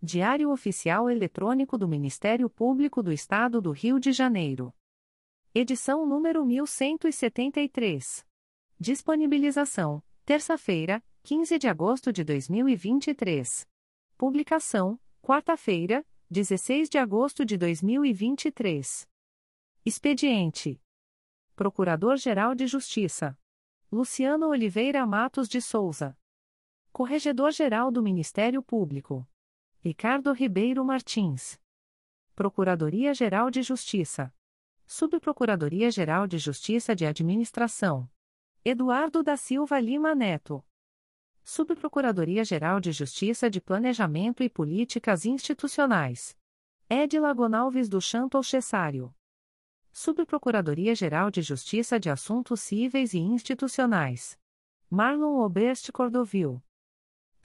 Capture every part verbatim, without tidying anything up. Diário Oficial Eletrônico do Ministério Público do Estado do Rio de Janeiro. Edição número mil cento e setenta e três. Disponibilização: terça-feira, quinze de agosto de dois mil e vinte e três. Publicação: quarta-feira, dezesseis de agosto de dois mil e vinte e três. Expediente: Procurador-Geral de Justiça Luciano Oliveira Matos de Souza. Corregedor-Geral do Ministério Público Ricardo Ribeiro Martins. Procuradoria-Geral de Justiça Subprocuradoria-Geral de Justiça de Administração Eduardo da Silva Lima Neto. Subprocuradoria-Geral de Justiça de Planejamento e Políticas Institucionais Edila Lagonalves do Chanto Alchesário. Subprocuradoria-Geral de Justiça de Assuntos Cíveis e Institucionais Marlon Oberste Cordovil.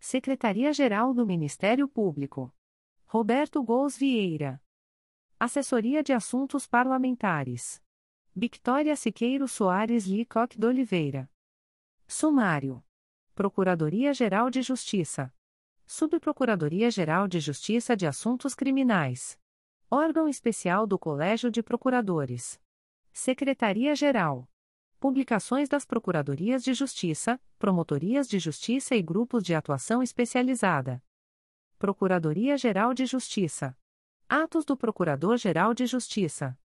Secretaria-Geral do Ministério Público Roberto Gols Vieira. Assessoria de Assuntos Parlamentares Victoria Siqueiro Soares Licocke de Oliveira. Sumário: Procuradoria-Geral de Justiça Subprocuradoria-Geral de Justiça de Assuntos Criminais Órgão Especial do Colégio de Procuradores Secretaria-Geral. Publicações das Procuradorias de Justiça, Promotorias de Justiça e Grupos de Atuação Especializada. Procuradoria-Geral de Justiça Atos do Procurador-Geral de Justiça.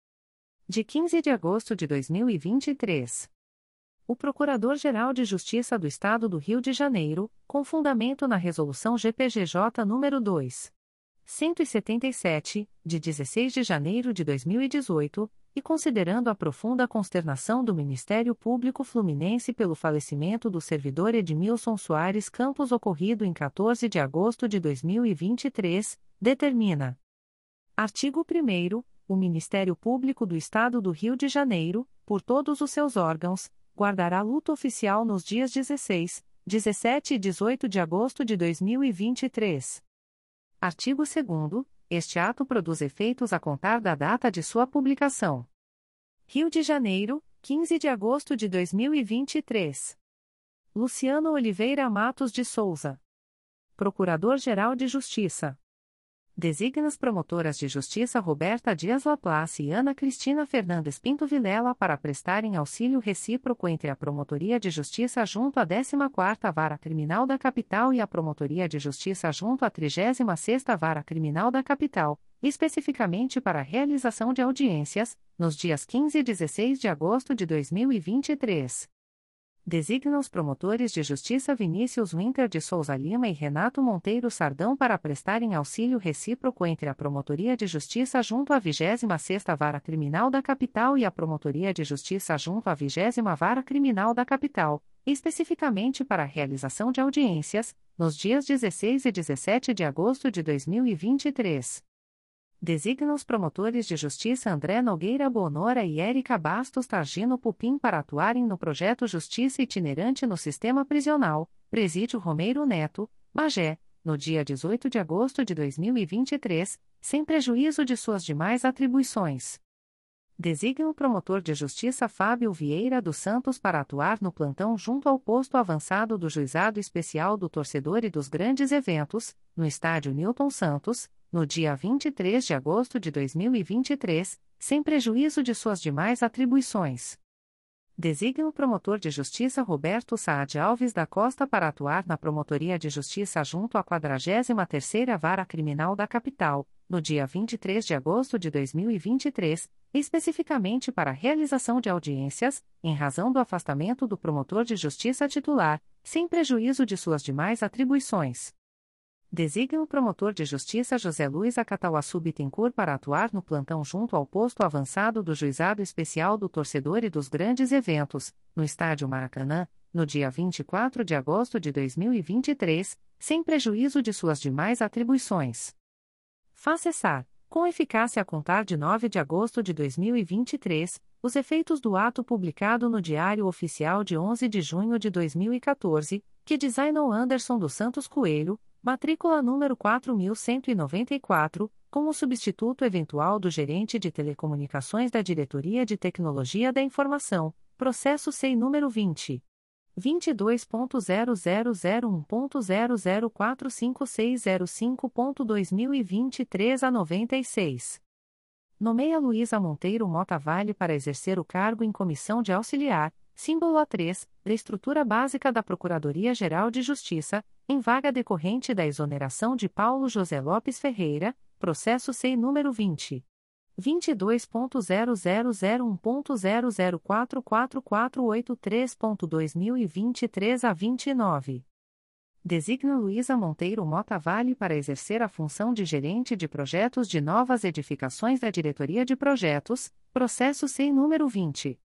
De quinze de agosto de dois mil e vinte e três. O Procurador-Geral de Justiça do Estado do Rio de Janeiro, com fundamento na Resolução G P G J nº dois mil cento e setenta e sete, de dezesseis de janeiro de dois mil e dezoito, e considerando a profunda consternação do Ministério Público Fluminense pelo falecimento do servidor Edmilson Soares Campos ocorrido em quatorze de agosto de dois mil e vinte e três, determina. Artigo primeiro. O Ministério Público do Estado do Rio de Janeiro, por todos os seus órgãos, guardará luto oficial nos dias dezesseis, dezessete e dezoito de agosto de dois mil e vinte e três. Artigo segundo. Este ato produz efeitos a contar da data de sua publicação. Rio de Janeiro, quinze de agosto de dois mil e vinte e três. Luciano Oliveira Matos de Souza. Procurador-Geral de Justiça. Designa as promotoras de justiça Roberta Dias Laplace e Ana Cristina Fernandes Pinto Vilela para prestarem auxílio recíproco entre a Promotoria de Justiça junto à décima quarta Vara Criminal da Capital e a Promotoria de Justiça junto à trigésima sexta Vara Criminal da Capital, especificamente para a realização de audiências, nos dias quinze e dezesseis de agosto de dois mil e vinte e três. Designa os promotores de justiça Vinícius Winter de Souza Lima e Renato Monteiro Sardão para prestarem auxílio recíproco entre a Promotoria de Justiça junto à vigésima sexta Vara Criminal da Capital e a Promotoria de Justiça junto à vigésima Vara Criminal da Capital, especificamente para a realização de audiências, nos dias dezesseis e dezessete de agosto de dois mil e vinte e três. Designa os promotores de justiça André Nogueira Bonora e Érica Bastos Targino Pupim para atuarem no projeto Justiça Itinerante no Sistema Prisional, Presídio Romeiro Neto, Bagé, no dia dezoito de agosto de dois mil e vinte e três, sem prejuízo de suas demais atribuições. Designa o promotor de justiça Fábio Vieira dos Santos para atuar no plantão junto ao posto avançado do Juizado Especial do Torcedor e dos Grandes Eventos, no estádio Nilton Santos, no dia vinte e três de agosto de dois mil e vinte e três, sem prejuízo de suas demais atribuições. Designa o promotor de justiça Roberto Saad Alves da Costa para atuar na Promotoria de Justiça junto à quadragésima terceira Vara Criminal da Capital, no dia vinte e três de agosto de dois mil e vinte e três, especificamente para a realização de audiências, em razão do afastamento do promotor de justiça titular, sem prejuízo de suas demais atribuições. Designa o promotor de justiça José Luiz Acatauaçu Bittencourt para atuar no plantão junto ao posto avançado do Juizado Especial do Torcedor e dos Grandes Eventos, no Estádio Maracanã, no dia vinte e quatro de agosto de dois mil e vinte e três, sem prejuízo de suas demais atribuições. Faz cessar, com eficácia a contar de nove de agosto de dois mil e vinte e três, os efeitos do ato publicado no Diário Oficial de onze de junho de dois mil e quatorze, que designou Anderson dos Santos Coelho, matrícula número quatro mil cento e noventa e quatro, como substituto eventual do gerente de telecomunicações da Diretoria de Tecnologia da Informação, processo S E I número vinte ponto zero zero zero um ponto zero zero quatro cinco seis zero cinco ponto dois mil e vinte e três a noventa e seis. Nomeia Luísa Monteiro Mota Vale para exercer o cargo em Comissão de Auxiliar, símbolo A três, da estrutura básica da Procuradoria-Geral de Justiça, em vaga decorrente da exoneração de Paulo José Lopes Ferreira, processo S E I número vinte ponto zero zero zero um ponto zero zero quatro quatro quatro oito três ponto dois mil e vinte e três a vinte e nove. Designa Luísa Monteiro Mota Vale para exercer a função de gerente de projetos de novas edificações da Diretoria de Projetos, processo S E I número vinte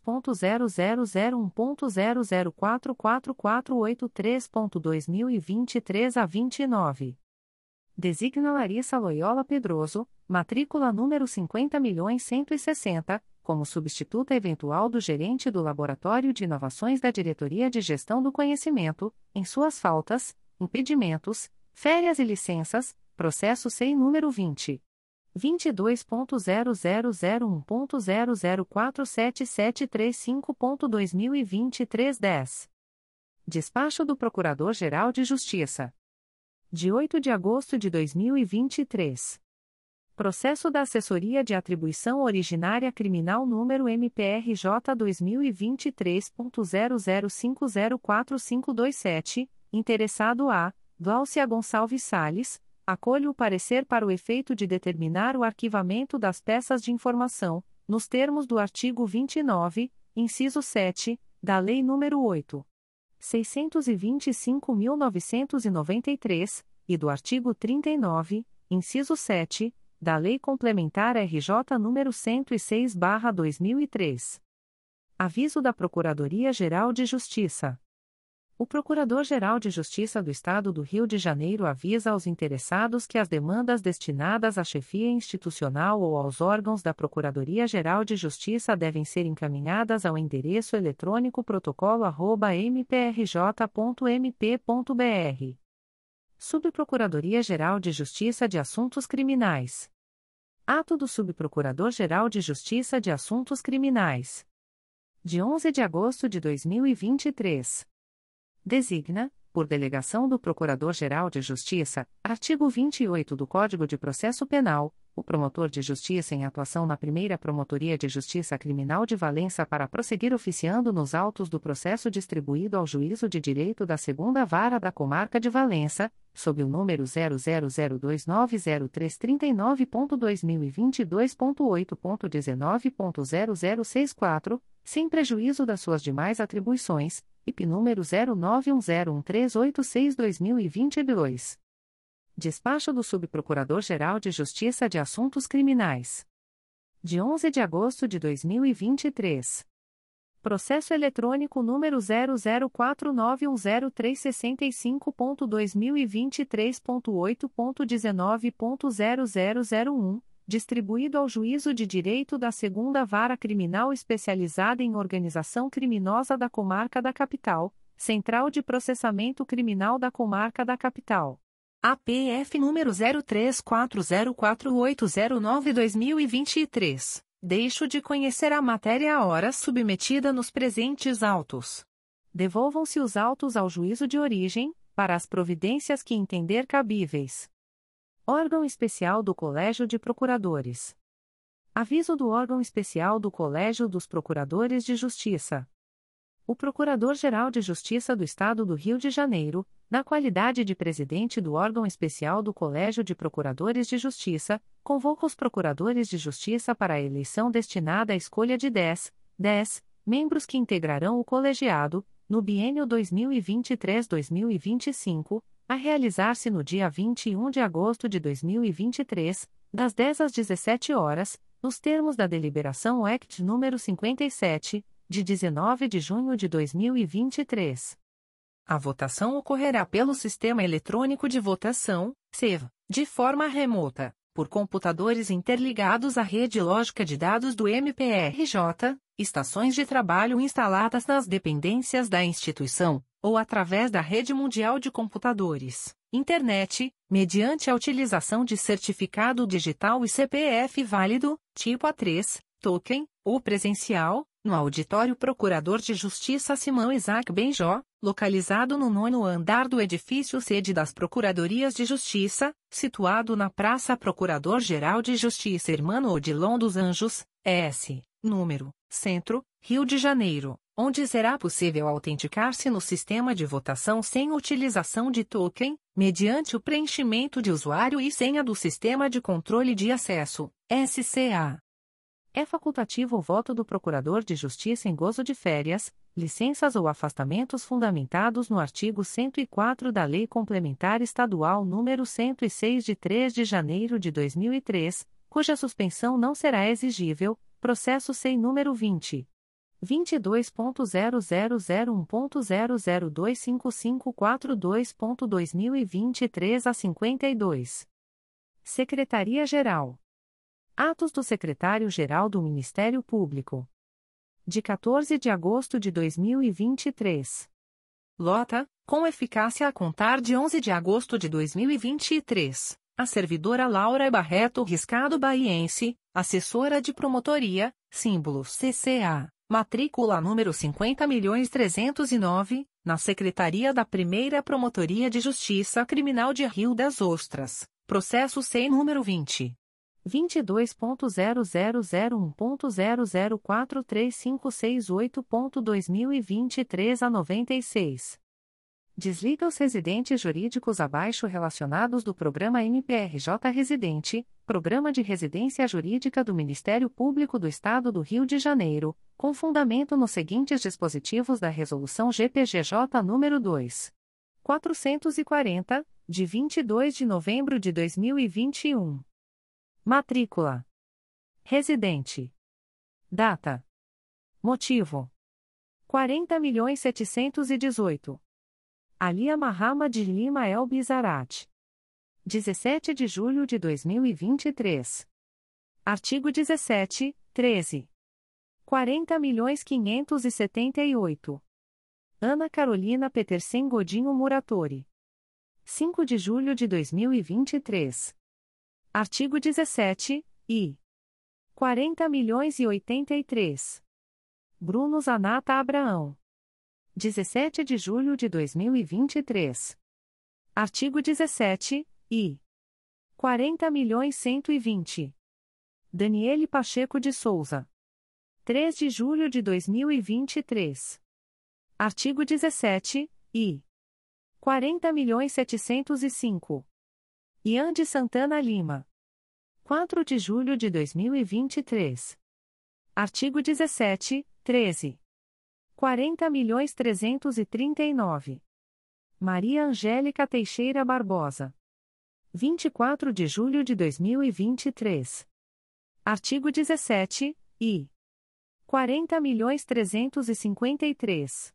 ponto zero zero zero um ponto zero zero quatro quatro quatro oito três ponto dois mil e vinte e três a vinte e nove. Designa Larissa Loyola Pedroso, matrícula número cinquenta mil cento e sessenta, como substituta eventual do gerente do Laboratório de Inovações da Diretoria de Gestão do Conhecimento, em suas faltas, impedimentos, férias e licenças, processo S E I número vinte ponto zero zero zero um ponto zero zero quatro sete sete três cinco ponto dois mil e vinte e três a dez. Despacho do Procurador-Geral de Justiça. De oito de agosto de dois mil e vinte e três. Processo da Assessoria de Atribuição Originária Criminal número M P R J dois mil e vinte e três ponto zero zero cinco zero quatro cinco dois sete, interessado a Glaucia Gonçalves Salles, acolho o parecer para o efeito de determinar o arquivamento das peças de informação, nos termos do artigo vinte e nove, inciso sete, da Lei nº oito mil seiscentos e vinte e cinco mil novecentos e noventa e três, e do artigo trinta e nove, inciso sete, da Lei Complementar R J nº cento e seis barra dois mil e três. Aviso da Procuradoria-Geral de Justiça. O Procurador-Geral de Justiça do Estado do Rio de Janeiro avisa aos interessados que as demandas destinadas à chefia institucional ou aos órgãos da Procuradoria-Geral de Justiça devem ser encaminhadas ao endereço eletrônico protocolo arroba m p r j ponto m p ponto b r. Subprocuradoria-Geral de Justiça de Assuntos Criminais. Ato do Subprocurador-Geral de Justiça de Assuntos Criminais. De onze de agosto de dois mil e vinte e três. Designa, por delegação do Procurador-Geral de Justiça, artigo vinte e oito do Código de Processo Penal, o promotor de justiça em atuação na primeira Promotoria de Justiça Criminal de Valença para prosseguir oficiando nos autos do processo distribuído ao Juízo de Direito da segunda Vara da Comarca de Valença, sob o número zero zero zero dois nove zero três três nove ponto dois mil e vinte e dois ponto oito ponto dezenove ponto zero zero seis quatro, sem prejuízo das suas demais atribuições, I P número zero nove um zero um três oito seis barra dois mil e vinte e dois. Despacho do Subprocurador-Geral de Justiça de Assuntos Criminais. De onze de agosto de dois mil e vinte e três. Processo eletrônico número zero zero quatro nove um zero três seis cinco ponto dois mil e vinte e três ponto oito ponto dezenove ponto zero zero zero um, distribuído ao Juízo de Direito da segunda Vara Criminal Especializada em Organização Criminosa da Comarca da Capital, Central de Processamento Criminal da Comarca da Capital. A P F número zero três quatro zero quatro oito zero nove barra dois mil e vinte e três. Deixo de conhecer a matéria à hora submetida nos presentes autos. Devolvam-se os autos ao juízo de origem, para as providências que entender cabíveis. Órgão Especial do Colégio de Procuradores. Aviso do Órgão Especial do Colégio dos Procuradores de Justiça. O Procurador-Geral de Justiça do Estado do Rio de Janeiro, na qualidade de presidente do órgão especial do Colégio de Procuradores de Justiça, convoca os procuradores de Justiça para a eleição destinada à escolha de dez, dez, membros que integrarão o colegiado, no biênio dois mil e vinte e três a dois mil e vinte e cinco, a realizar-se no dia vinte e um de agosto de dois mil e vinte e três, das dez às dezessete horas, nos termos da deliberação O E C T número cinquenta e sete, de dezenove de junho de dois mil e vinte e três. A votação ocorrerá pelo Sistema Eletrônico de Votação, S E V, de forma remota, por computadores interligados à rede lógica de dados do M P R J, estações de trabalho instaladas nas dependências da instituição, ou através da Rede Mundial de Computadores, Internet, mediante a utilização de certificado digital e C P F válido, tipo A três, token, ou presencial, no Auditório Procurador de Justiça Simão Isaac Benjó, localizado no nono andar do edifício sede das Procuradorias de Justiça, situado na Praça Procurador-Geral de Justiça Hermano Odilon dos Anjos, E S, número, Centro, Rio de Janeiro, onde será possível autenticar-se no sistema de votação sem utilização de token, mediante o preenchimento de usuário e senha do Sistema de Controle de Acesso, S C A. É facultativo o voto do Procurador de Justiça em gozo de férias, licenças ou afastamentos fundamentados no artigo cento e quatro da Lei Complementar Estadual nº cento e seis de três de janeiro de dois mil e três, cuja suspensão não será exigível, processo S E I número vinte ponto zero zero zero um ponto zero zero dois cinco cinco quatro dois ponto dois mil e vinte e três a cinquenta e dois. Secretaria-Geral. Atos do Secretário-Geral do Ministério Público. De quatorze de agosto de dois mil e vinte e três. Lota, com eficácia a contar de onze de agosto de dois mil e vinte e três, a servidora Laura Barreto Riscado Baiense, assessora de promotoria, símbolo C C A, matrícula número cinquenta mil trezentos e nove, na Secretaria da Primeira Promotoria de Justiça Criminal de Rio das Ostras, processo S E I número vinte. vinte e dois ponto zero zero zero um ponto zero zero quatro três cinco seis oito ponto dois mil e vinte e três a noventa e seis. Desliga os residentes jurídicos abaixo relacionados do Programa M P R J Residente, Programa de Residência Jurídica do Ministério Público do Estado do Rio de Janeiro, com fundamento nos seguintes dispositivos da Resolução G P G J nº dois mil quatrocentos e quarenta, de vinte e dois de novembro de dois mil e vinte e um. Matrícula. Residente. Data. Motivo. quarenta milhões setecentos e dezoito. Alia Mahama de Lima El Bizarat. dezessete de julho de dois mil e vinte e três. Artigo dezessete, treze. quarenta milhões quinhentos e setenta e oito. Ana Carolina Petersen Godinho Muratori. cinco de julho de dois mil e vinte e três. Artigo dezessete, I. quarenta milhões e oitenta e três. Bruno Zanata Abraão. dezessete de julho de dois mil e vinte e três. Artigo dezessete, I. quarenta milhões cento e vinte. Daniele Pacheco de Souza. três de julho de dois mil e vinte e três. Artigo dezessete, I. quarenta milhões setecentos e cinco. Ian de Santana Lima. quatro de julho de dois mil e vinte e três. Artigo dezessete, treze. quarenta milhões trezentos e trinta e nove. Maria Angélica Teixeira Barbosa. vinte e quatro de julho de dois mil e vinte e três. Artigo dezessete, I. quarenta milhões trezentos e cinquenta e três.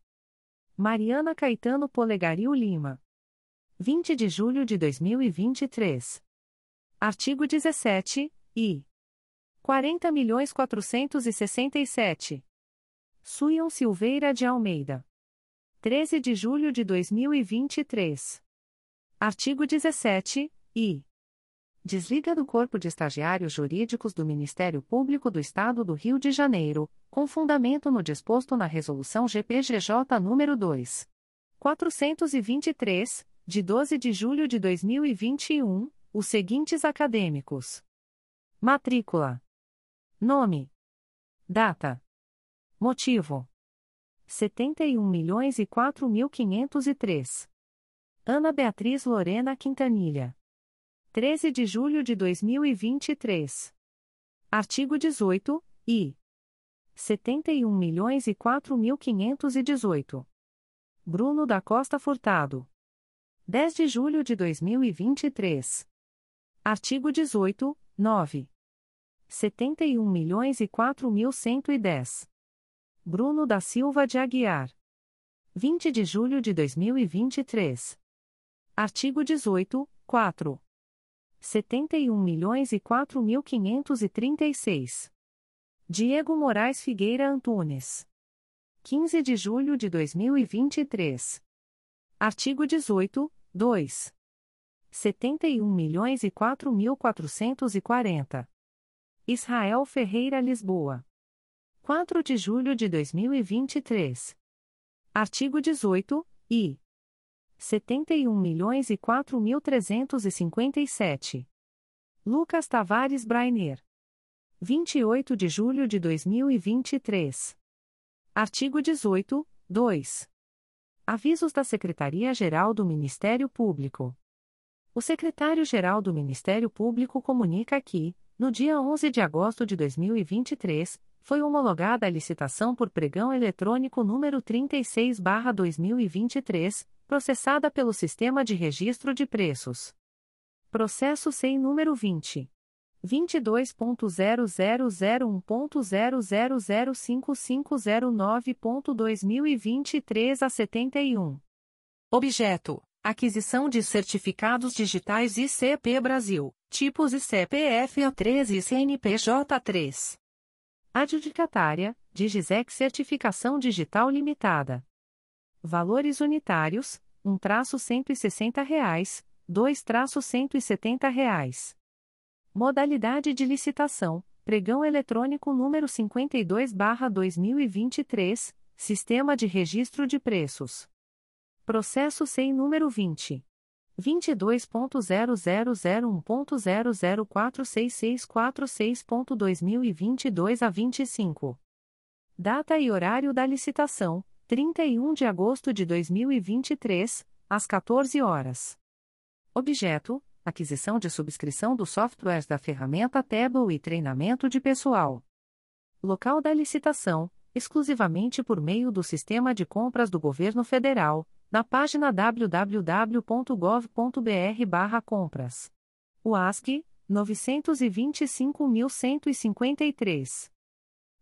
Mariana Caetano Polegario Lima. vinte de julho de dois mil e vinte e três. Artigo dezessete, I. quarenta milhões quatrocentos e sessenta e sete. Suion Silveira de Almeida. treze de julho de dois mil e vinte e três. Artigo dezessete, I. Desliga do Corpo de Estagiários Jurídicos do Ministério Público do Estado do Rio de Janeiro, com fundamento no disposto na Resolução G P G J nº dois mil quatrocentos e vinte e três, de doze de julho de dois mil e vinte e um, os seguintes acadêmicos. Matrícula. Nome. Data. Motivo. setenta e um milhões e quatro mil quinhentos e três. Ana Beatriz Lorena Quintanilha. treze de julho de dois mil e vinte e três. Artigo dezoito, I. setenta e um milhões e quatro mil quinhentos e dezoito. Bruno da Costa Furtado. dez de julho de dois mil e vinte e três. Artigo dezoito, nove. setenta e um milhões e quatro mil cento e dez. Bruno da Silva de Aguiar. vinte de julho de dois mil e vinte e três. Artigo dezoito, quatro. setenta e um milhões e quatro mil quinhentos e trinta e seis. Diego Moraes Figueira Antunes. quinze de julho de dois mil e vinte e três. Artigo dezoito, dois. setenta e um milhões e quatro mil quatrocentos e quarenta. Israel Ferreira Lisboa. quatro de julho de dois mil e vinte e três. Artigo dezoito, I. setenta e um milhões e quatro mil trezentos e cinquenta e sete. Lucas Tavares Brainer. vinte e oito de julho de dois mil e vinte e três. Artigo dezoito, dois. Avisos da Secretaria-Geral do Ministério Público. O Secretário-Geral do Ministério Público comunica que, no dia onze de agosto de dois mil e vinte e três, foi homologada a licitação por pregão eletrônico número trinta e seis barra dois mil e vinte e três, processada pelo Sistema de Registro de Preços. Processo S E I número vinte ponto vinte e dois ponto zero zero zero um ponto zero zero cinco cinco zero nove ponto dois mil e vinte e três a setenta e um. Objeto: aquisição de certificados digitais I C P Brasil, tipos I C P F A três e C N P J três. Adjudicatária, Digisec Certificação Digital Limitada. Valores unitários, um traço cento e sessenta reais, dois traço cento e setenta reais. Modalidade de licitação, pregão eletrônico número cinquenta e dois barra dois mil e vinte e três, Sistema de Registro de Preços. Processo S E I número vinte ponto vinte e dois ponto zero zero zero um ponto zero zero quatro seis seis quatro seis ponto dois mil e vinte e dois a vinte e cinco. Data e horário da licitação, trinta e um de agosto de dois mil e vinte e três, às quatorze horas. Objeto: aquisição de subscrição dos softwares da ferramenta Tableau e treinamento de pessoal. Local da licitação, exclusivamente por meio do Sistema de Compras do Governo Federal, na página w w w ponto gov ponto br barra compras. U A S C, novecentos e vinte e cinco mil cento e cinquenta e três.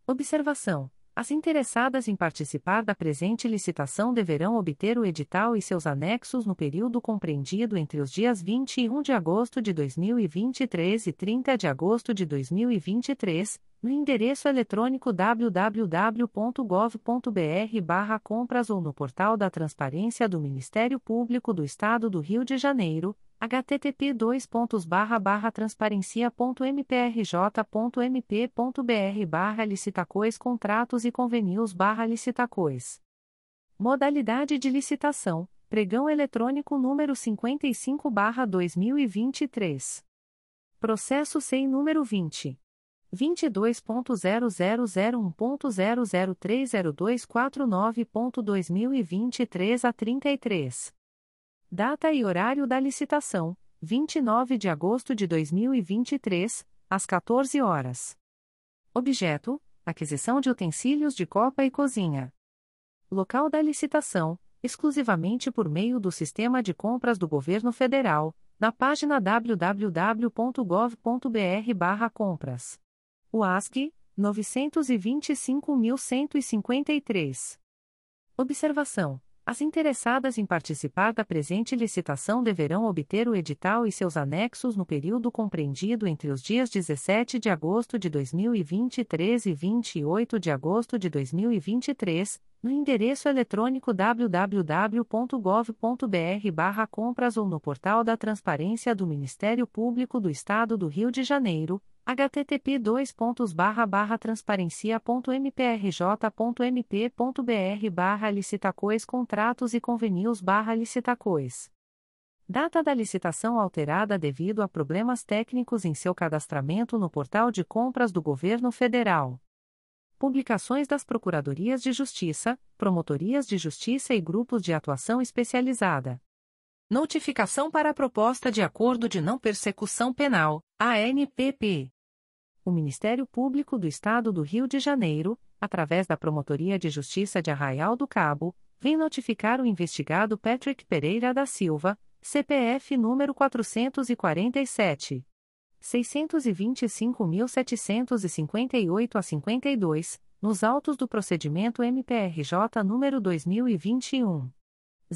Observação: as interessadas em participar da presente licitação deverão obter o edital e seus anexos no período compreendido entre os dias vinte e um de agosto de dois mil e vinte e três e trinta de agosto de dois mil e vinte e três, no endereço eletrônico w w w ponto gov ponto br barra compras ou no portal da Transparência do Ministério Público do Estado do Rio de Janeiro, http dois pontos barra barra transparencia ponto mprj ponto mp ponto br barra licitacoes contratos e convenios barra licitacoes. Modalidade de licitação, pregão eletrônico número cinquenta e cinco barra dois mil e vinte e três. Processo S E I número vinte ponto vinte e dois ponto zero zero zero um ponto zero zero três zero dois quatro nove ponto dois mil e vinte e três a trinta e três. Data e horário da licitação, vinte e nove de agosto de dois mil e vinte e três, às quatorze horas. Objeto: aquisição de utensílios de copa e cozinha. Local da licitação, exclusivamente por meio do Sistema de Compras do Governo Federal, na página w w w ponto gov ponto br barra compras. U A S C, novecentos e vinte e cinco mil cento e cinquenta e três. Observação: as interessadas em participar da presente licitação deverão obter o edital e seus anexos no período compreendido entre os dias dezessete de agosto de dois mil e vinte e três e vinte e oito de agosto de dois mil e vinte e três, no endereço eletrônico w w w ponto gov ponto br barra compras ou no portal da Transparência do Ministério Público do Estado do Rio de Janeiro, http dois pontos barra barra transparencia ponto mprj ponto mp ponto br barra licitacoes contratos e convenios barra licitacoes. Data da licitação alterada devido a problemas técnicos em seu cadastramento no portal de compras do Governo Federal. Publicações das Procuradorias de Justiça, Promotorias de Justiça e Grupos de Atuação Especializada. Notificação para a Proposta de Acordo de Não Persecução Penal, A N P P. O Ministério Público do Estado do Rio de Janeiro, através da Promotoria de Justiça de Arraial do Cabo, vem notificar o investigado Patrick Pereira da Silva, C P F número quatrocentos e quarenta e sete, seiscentos e vinte e cinco mil setecentos e cinquenta e oito a cinquenta e dois, nos autos do procedimento M P R J número dois mil e vinte e um.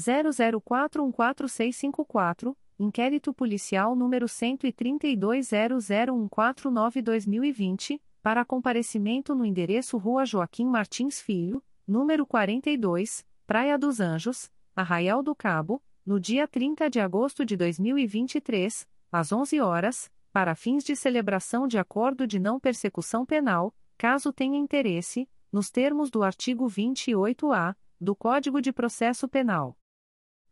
zero zero quatro um quatro seis cinco quatro, Inquérito Policial número um três dois zero zero um quatro nove barra dois mil e vinte, para comparecimento no endereço Rua Joaquim Martins Filho, número quarenta e dois, Praia dos Anjos, Arraial do Cabo, no dia trinta de agosto de dois mil e vinte e três, às onze horas, para fins de celebração de acordo de não persecução penal, caso tenha interesse, nos termos do artigo vinte e oito A, do Código de Processo Penal.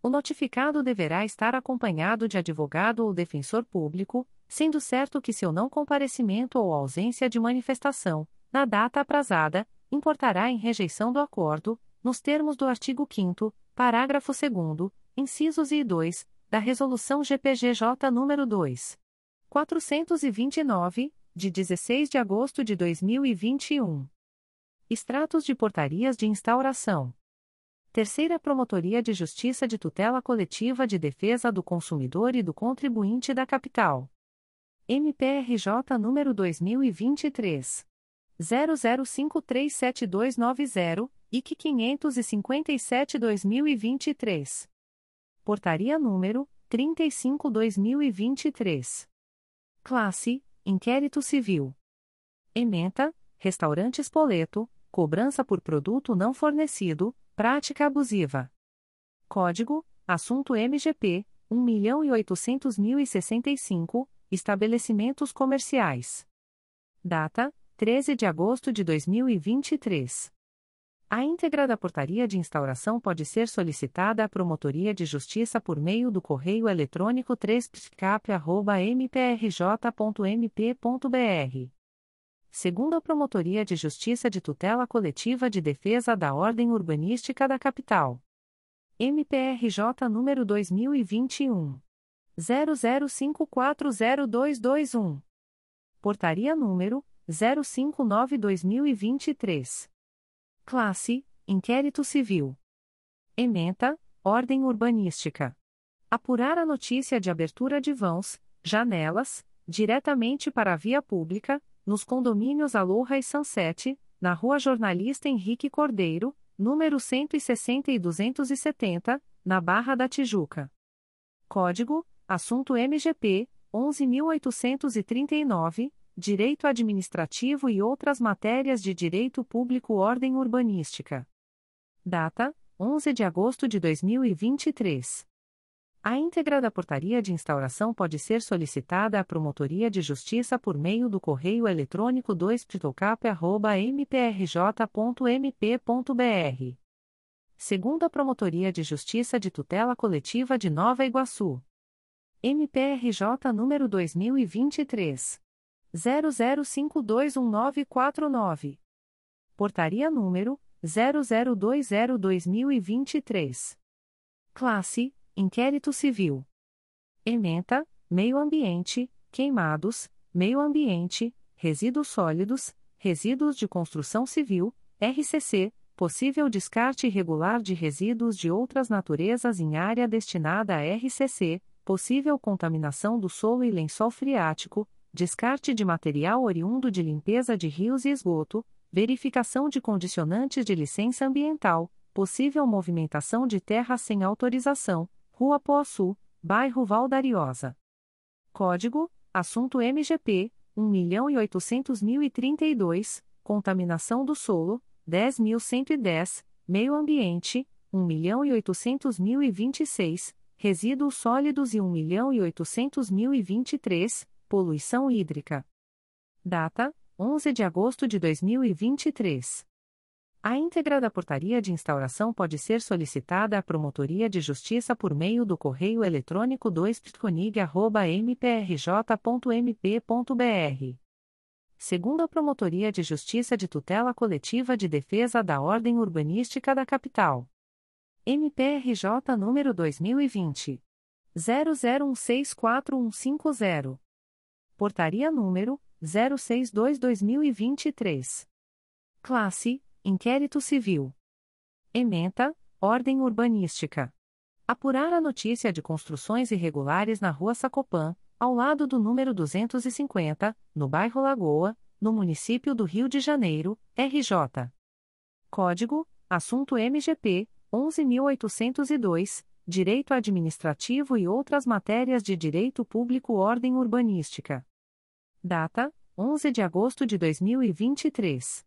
O notificado deverá estar acompanhado de advogado ou defensor público, sendo certo que seu não comparecimento ou ausência de manifestação, na data aprazada, importará em rejeição do acordo, nos termos do artigo quinto, parágrafo segundo, incisos I e dois, da Resolução G P G J nº dois mil quatrocentos e vinte e nove, de dezesseis de agosto de dois mil e vinte e um. Extratos de portarias de instauração. Terceira Promotoria de Justiça de Tutela Coletiva de Defesa do Consumidor e do Contribuinte da Capital. M P R J número dois mil e vinte e três. zero zero cinco três sete dois nove zero, I C quinhentos e cinquenta e sete barra dois mil e vinte e três. Portaria número trinta e cinco barra dois mil e vinte e três. Classe: Inquérito Civil. Ementa: Restaurante Espoleto, cobrança por produto não fornecido, prática abusiva. Código: Assunto M G P, um milhão e oitocentos mil e sessenta e cinco, Estabelecimentos Comerciais. Data: treze de agosto de dois mil e vinte e três. A íntegra da portaria de instauração pode ser solicitada à Promotoria de Justiça por meio do correio eletrônico três p s c a p arroba m p r j ponto m p ponto b r. Segunda Promotoria de Justiça de Tutela Coletiva de Defesa da Ordem Urbanística da Capital. M P R J número dois mil e vinte e um. zero zero cinco quatro zero dois dois um. Portaria número zero cinco nove barra dois mil e vinte e três. Classe: Inquérito Civil. Ementa: Ordem Urbanística. Apurar a notícia de abertura de vãos, janelas, diretamente para a via pública, nos condomínios Aloha e Sunset, na Rua Jornalista Henrique Cordeiro, número cento e sessenta e duzentos e setenta, na Barra da Tijuca. Código: Assunto M G P, onze mil oitocentos e trinta e nove, Direito Administrativo e outras matérias de Direito Público Ordem Urbanística. Data: onze de agosto de dois mil e vinte e três. A íntegra da portaria de instauração pode ser solicitada à Promotoria de Justiça por meio do correio eletrônico dois p t o c a p arroba m p r j ponto m p ponto b r. Segunda Promotoria de Justiça de Tutela Coletiva de Nova Iguaçu. M P R J número dois mil e vinte e três. zero zero cinco dois um nove quatro nove. Portaria número zero zero dois zero barra dois mil e vinte e três. Classe: Inquérito Civil. Ementa: Meio Ambiente, Queimados, Meio Ambiente, Resíduos Sólidos, Resíduos de Construção Civil, R C C, Possível Descarte Irregular de Resíduos de Outras Naturezas em Área Destinada a R C C, Possível Contaminação do Solo e Lençol Freático, Descarte de Material Oriundo de Limpeza de Rios e Esgoto, Verificação de Condicionantes de Licença Ambiental, Possível Movimentação de Terra sem Autorização, Rua Poaçu, Bairro Valdariosa. Código: Assunto M G P, um milhão e oitocentos mil e trinta e dois, Contaminação do Solo, dez mil cento e dez, Meio Ambiente, um milhão e oitocentos mil e vinte e seis, Resíduos Sólidos e um milhão e oitocentos mil e vinte e três, Poluição Hídrica. Data: onze de agosto de dois mil e vinte e três. A íntegra da portaria de instauração pode ser solicitada à Promotoria de Justiça por meio do correio eletrônico dois p t c o n i g arroba m p r j ponto m p ponto b r. Segunda Promotoria de Justiça de Tutela Coletiva de Defesa da Ordem Urbanística da Capital. M P R J número dois mil e vinte. zero zero um seis quatro um cinco zero. Portaria número zero seis dois barra dois mil e vinte e três. Classe: Inquérito Civil. Ementa: Ordem Urbanística. Apurar a notícia de construções irregulares na Rua Sacopã, ao lado do número duzentos e cinquenta, no bairro Lagoa, no município do Rio de Janeiro, R J. Código: Assunto M G P onze mil oitocentos e dois, Direito Administrativo e outras matérias de Direito Público. Ordem Urbanística. Data: onze de agosto de dois mil e vinte e três.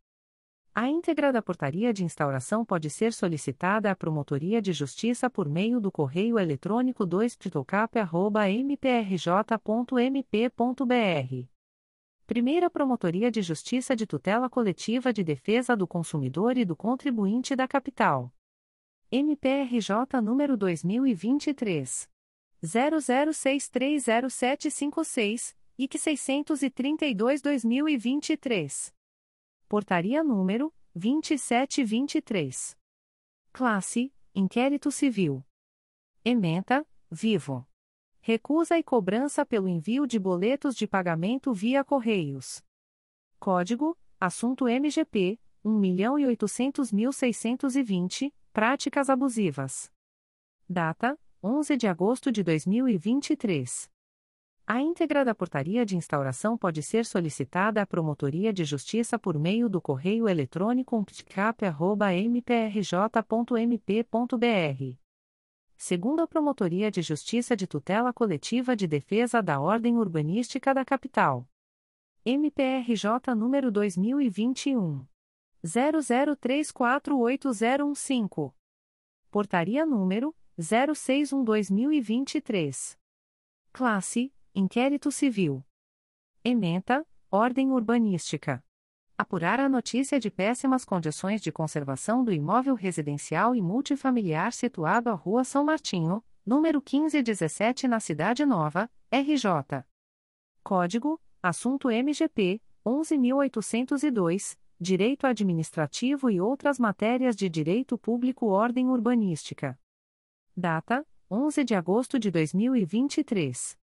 A íntegra da portaria de instauração pode ser solicitada à Promotoria de Justiça por meio do correio eletrônico dois p t o c a p arroba m p r j ponto m p ponto b r. Primeira Promotoria de Justiça de Tutela Coletiva de Defesa do Consumidor e do Contribuinte da Capital. M P R J número dois mil e vinte e três. zero zero seis três zero sete cinco seis, I C seiscentos e trinta e dois barra dois mil e vinte e três. Portaria número vinte e sete vinte e três. Classe: Inquérito Civil. Ementa: Vivo. Recusa e cobrança pelo envio de boletos de pagamento via Correios. Código: Assunto M G P um milhão e oitocentos mil seiscentos e vinte, Práticas Abusivas. Data: onze de agosto de dois mil e vinte e três. A íntegra da portaria de instauração pode ser solicitada à Promotoria de Justiça por meio do correio eletrônico umptcap arroba m p r j ponto m p ponto b r. Segunda Promotoria de Justiça de Tutela Coletiva de Defesa da Ordem Urbanística da Capital. M P R J número dois mil e vinte e um. zero zero três quatro oito zero um cinco. Portaria número zero seis um barra dois mil e vinte e três. Classe: Inquérito Civil. Ementa: Ordem Urbanística. Apurar a notícia de péssimas condições de conservação do imóvel residencial e multifamiliar situado à Rua São Martinho, número quinze dezessete, na Cidade Nova, R J. Código: Assunto M G P onze mil oitocentos e dois, Direito Administrativo e outras matérias de Direito Público. Ordem Urbanística. Data: onze de agosto de dois mil e vinte e três.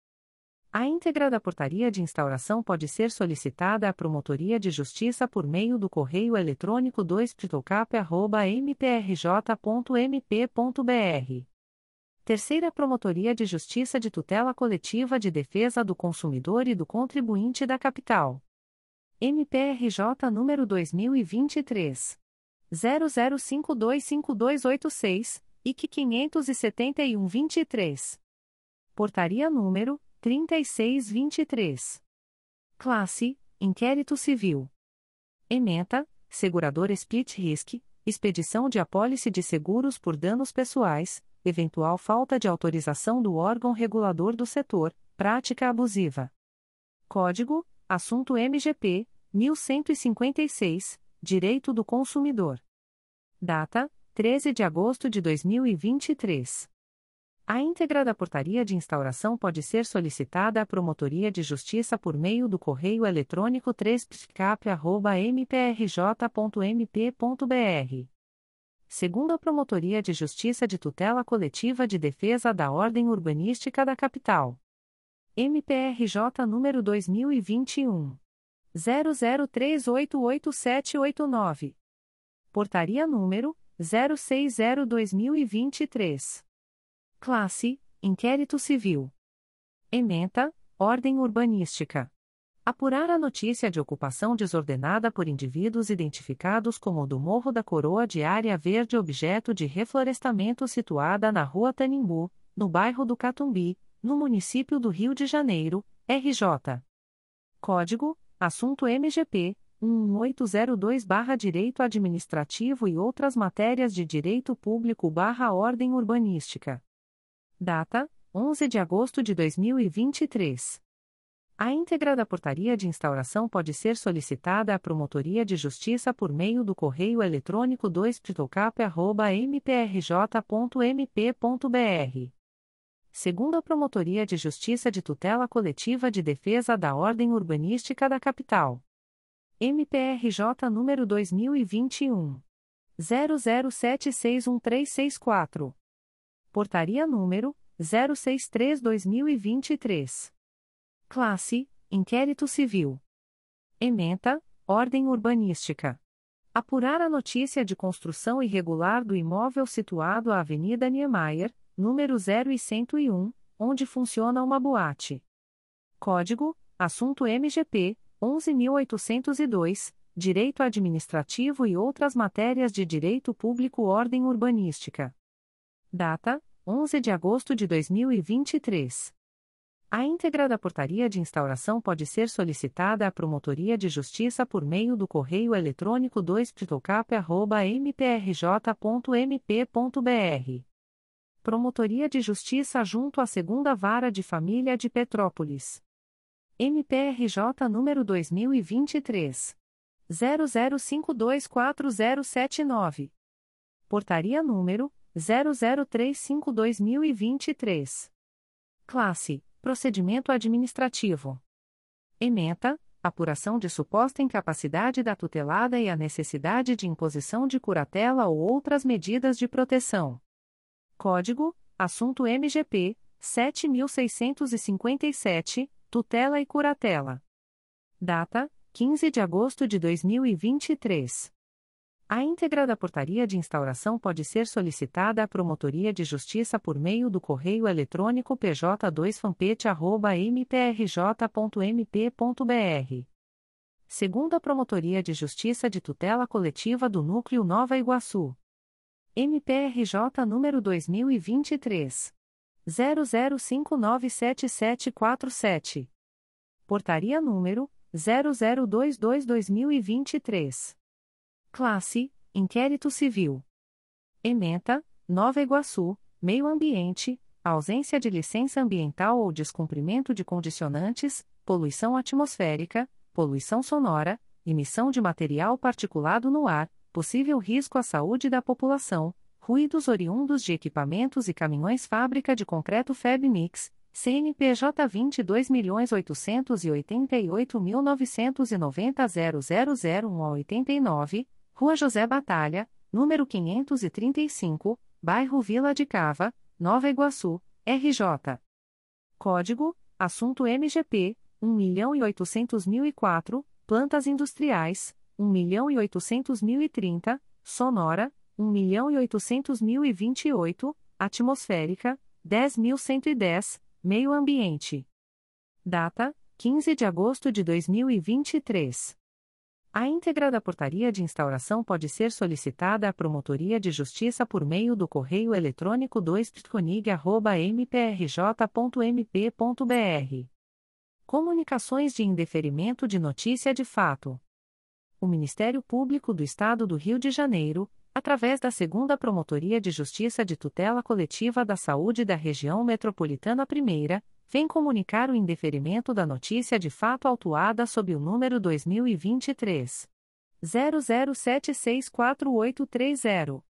A íntegra da portaria de instauração pode ser solicitada à Promotoria de Justiça por meio do correio eletrônico dois p t o c a p arroba m p r j ponto m p ponto b r. Terceira Promotoria de Justiça de Tutela Coletiva de Defesa do Consumidor e do Contribuinte da Capital. M P R J número dois mil e vinte e três. zero zero cinco dois cinco dois oito seis, I C quinhentos e setenta e um barra vinte e três. Portaria número trinta e seis barra vinte e três. Classe: Inquérito Civil. Ementa: Segurador Split Risk, expedição de apólice de seguros por danos pessoais, eventual falta de autorização do órgão regulador do setor, prática abusiva. Código: Assunto M G P mil cento e cinquenta e seis, Direito do Consumidor. Data: treze de agosto de dois mil e vinte e três. A íntegra da portaria de instauração pode ser solicitada à Promotoria de Justiça por meio do correio eletrônico três p t c a p arroba m p r j ponto m p ponto b r. Segunda Promotoria de Justiça de Tutela Coletiva de Defesa da Ordem Urbanística da Capital. M P R J número dois mil e vinte e um. zero zero três oito oito sete oito nove. Portaria número zero seis zero barra dois mil e vinte e três. Classe: Inquérito Civil. Ementa: Ordem Urbanística. Apurar a notícia de ocupação desordenada por indivíduos identificados como o do Morro da Coroa de área verde objeto de reflorestamento situada na Rua Tanimbu, no bairro do Catumbi, no município do Rio de Janeiro, R J. Código: Assunto M G P mil oitocentos e dois barra Direito Administrativo e outras matérias de Direito Público barra Ordem Urbanística. Data: onze de agosto de dois mil e vinte e três. A íntegra da portaria de instauração pode ser solicitada à Promotoria de Justiça por meio do correio eletrônico dois p t o c a p arroba m p r j ponto m p ponto b r. Segunda Promotoria de Justiça de Tutela Coletiva de Defesa da Ordem Urbanística da Capital. M P R J número dois mil e vinte e um. zero zero sete seis um três seis quatro. Portaria número zero sessenta e três barra dois mil e vinte e três. Classe: Inquérito Civil. Ementa: Ordem Urbanística. Apurar a notícia de construção irregular do imóvel situado à Avenida Niemeyer, número zero e cento e um, onde funciona uma boate. Código: Assunto M G P, onze mil oitocentos e dois, Direito Administrativo e outras matérias de Direito Público. Ordem Urbanística. Data: onze de agosto de dois mil e vinte e três. A íntegra da portaria de instauração pode ser solicitada à Promotoria de Justiça por meio do correio eletrônico dois p t o c a p arroba m p r j ponto m p ponto b r. Promotoria de Justiça junto à segunda Vara de Família de Petrópolis. M P R J número dois mil e vinte e três. zero zero cinco dois quatro zero sete nove. Portaria número zero zero três cinco barra dois mil e vinte e três. Classe: Procedimento Administrativo. Ementa: Apuração de suposta incapacidade da tutelada e a necessidade de imposição de curatela ou outras medidas de proteção. Código: Assunto M G P, sete mil seiscentos e cinquenta e sete, Tutela e Curatela. Data: quinze de agosto de dois mil e vinte e três. A íntegra da portaria de instauração pode ser solicitada à Promotoria de Justiça por meio do correio eletrônico p j dois f a m p e t arroba m p r j ponto m p ponto b r. Segunda Promotoria de Justiça de Tutela Coletiva do Núcleo Nova Iguaçu. M P R J número dois mil e vinte e três. zero zero cinco nove sete sete quatro sete. Portaria número zero zero dois dois barra dois mil e vinte e três. Classe: Inquérito Civil. Ementa: Nova Iguaçu, Meio Ambiente, ausência de licença ambiental ou descumprimento de condicionantes, poluição atmosférica, poluição sonora, emissão de material particulado no ar, possível risco à saúde da população, ruídos oriundos de equipamentos e caminhões. Fábrica de Concreto Febmix, C N P J vinte e dois milhões oitocentos e oitenta e oito mil novecentos e noventa barra zero zero zero um a oitenta e nove, Rua José Batalha, número quinhentos e trinta e cinco, bairro Vila de Cava, Nova Iguaçu, R J. Código: Assunto M G P, um milhão e oitocentos mil e quatro, Plantas Industriais, um milhão e oitocentos mil e trinta, Sonora, um milhão e oitocentos mil e vinte e oito, Atmosférica, dez mil cento e dez, Meio Ambiente. Data: quinze de agosto de dois mil e vinte e três. A íntegra da portaria de instauração pode ser solicitada à Promotoria de Justiça por meio do correio eletrônico dois p t c o n i g arroba m p r j ponto m p ponto b r. Comunicações de indeferimento de notícia de fato. O Ministério Público do Estado do Rio de Janeiro, através da segunda Promotoria de Justiça de Tutela Coletiva da Saúde da Região Metropolitana primeira, vem comunicar o indeferimento da notícia de fato autuada sob o número dois mil e vinte e três. zero zero sete seis quatro oito três zero.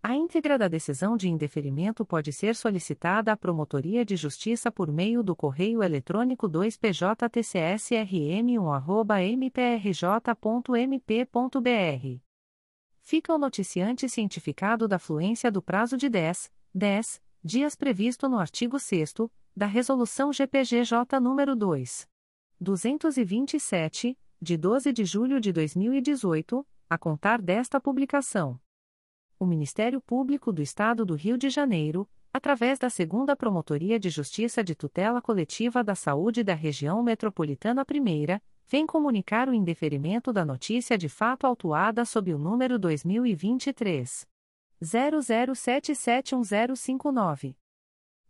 A íntegra da decisão de indeferimento pode ser solicitada à Promotoria de Justiça por meio do correio eletrônico dois p j t c s r m um arroba m p r j ponto m p ponto b r. Fica o noticiante cientificado da fluência do prazo de dez, dez dias previsto no artigo sexto da Resolução G P G J nº dois mil duzentos e vinte e sete, de doze de julho de dois mil e dezoito, a contar desta publicação. O Ministério Público do Estado do Rio de Janeiro, através da segunda Promotoria de Justiça de Tutela Coletiva da Saúde da Região Metropolitana primeira, vem comunicar o indeferimento da notícia de fato autuada sob o número dois mil e vinte e três. zero zero sete sete um zero cinco nove.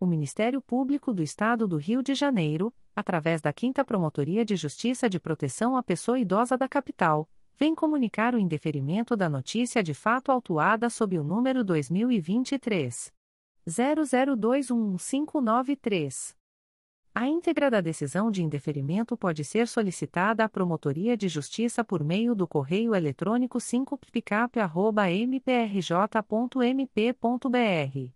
O Ministério Público do Estado do Rio de Janeiro, através da quinta Promotoria de Justiça de Proteção à Pessoa Idosa da Capital, vem comunicar o indeferimento da notícia de fato autuada sob o número dois mil e vinte e três. zero zero dois um um cinco nove três. A íntegra da decisão de indeferimento pode ser solicitada à Promotoria de Justiça por meio do correio eletrônico cinco p i c a p arroba m p r j ponto m p ponto b r.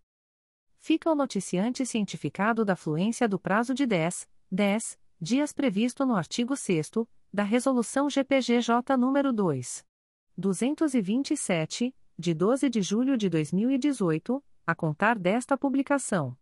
Fica o noticiante cientificado da fluência do prazo de dez, dez dias previsto no artigo sexto da Resolução G P G J nº dois mil duzentos e vinte e sete, de doze de julho de dois mil e dezoito, a contar desta publicação.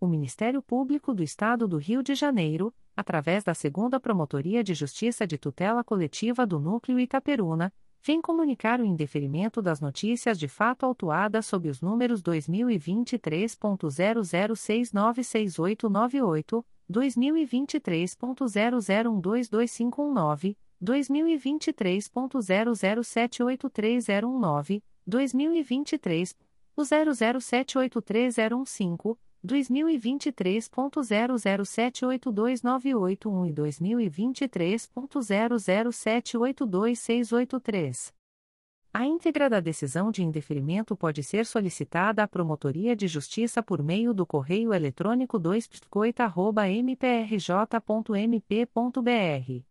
O Ministério Público do Estado do Rio de Janeiro, através da segunda Promotoria de Justiça de Tutela Coletiva do Núcleo Itaperuna, vem comunicar o indeferimento das notícias de fato autuadas sob os números dois mil e vinte e três ponto zero zero seis nove seis oito nove oito, dois mil e vinte e três ponto zero zero um dois dois cinco um nove, dois mil e vinte e três ponto zero zero sete oito três zero um nove, dois mil e vinte e três ponto zero zero sete oito três zero um cinco, dois mil e vinte e três ponto zero zero sete oito dois nove oito um e dois mil e vinte e três ponto zero zero sete oito dois seis oito três. A íntegra da decisão de indeferimento pode ser solicitada à Promotoria de Justiça por meio do correio eletrônico dois p t c o i t a arroba m p r j ponto m p ponto b r.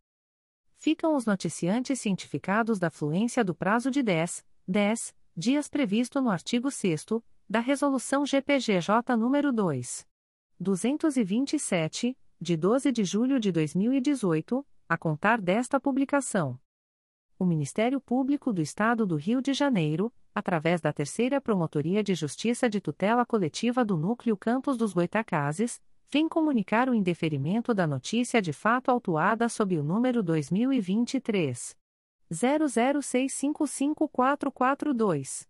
Ficam os noticiantes cientificados da fluência do prazo de dez, dez dias previsto no artigo sexto da Resolução G P G J nº dois mil duzentos e vinte e sete, de doze de julho de dois mil e dezoito, a contar desta publicação. O Ministério Público do Estado do Rio de Janeiro, através da Terceira Promotoria de Justiça de Tutela Coletiva do Núcleo Campos dos Goitacazes, vem comunicar o indeferimento da notícia de fato autuada sob o número dois mil e vinte e três ponto zero zero seis cinco cinco quatro quatro dois.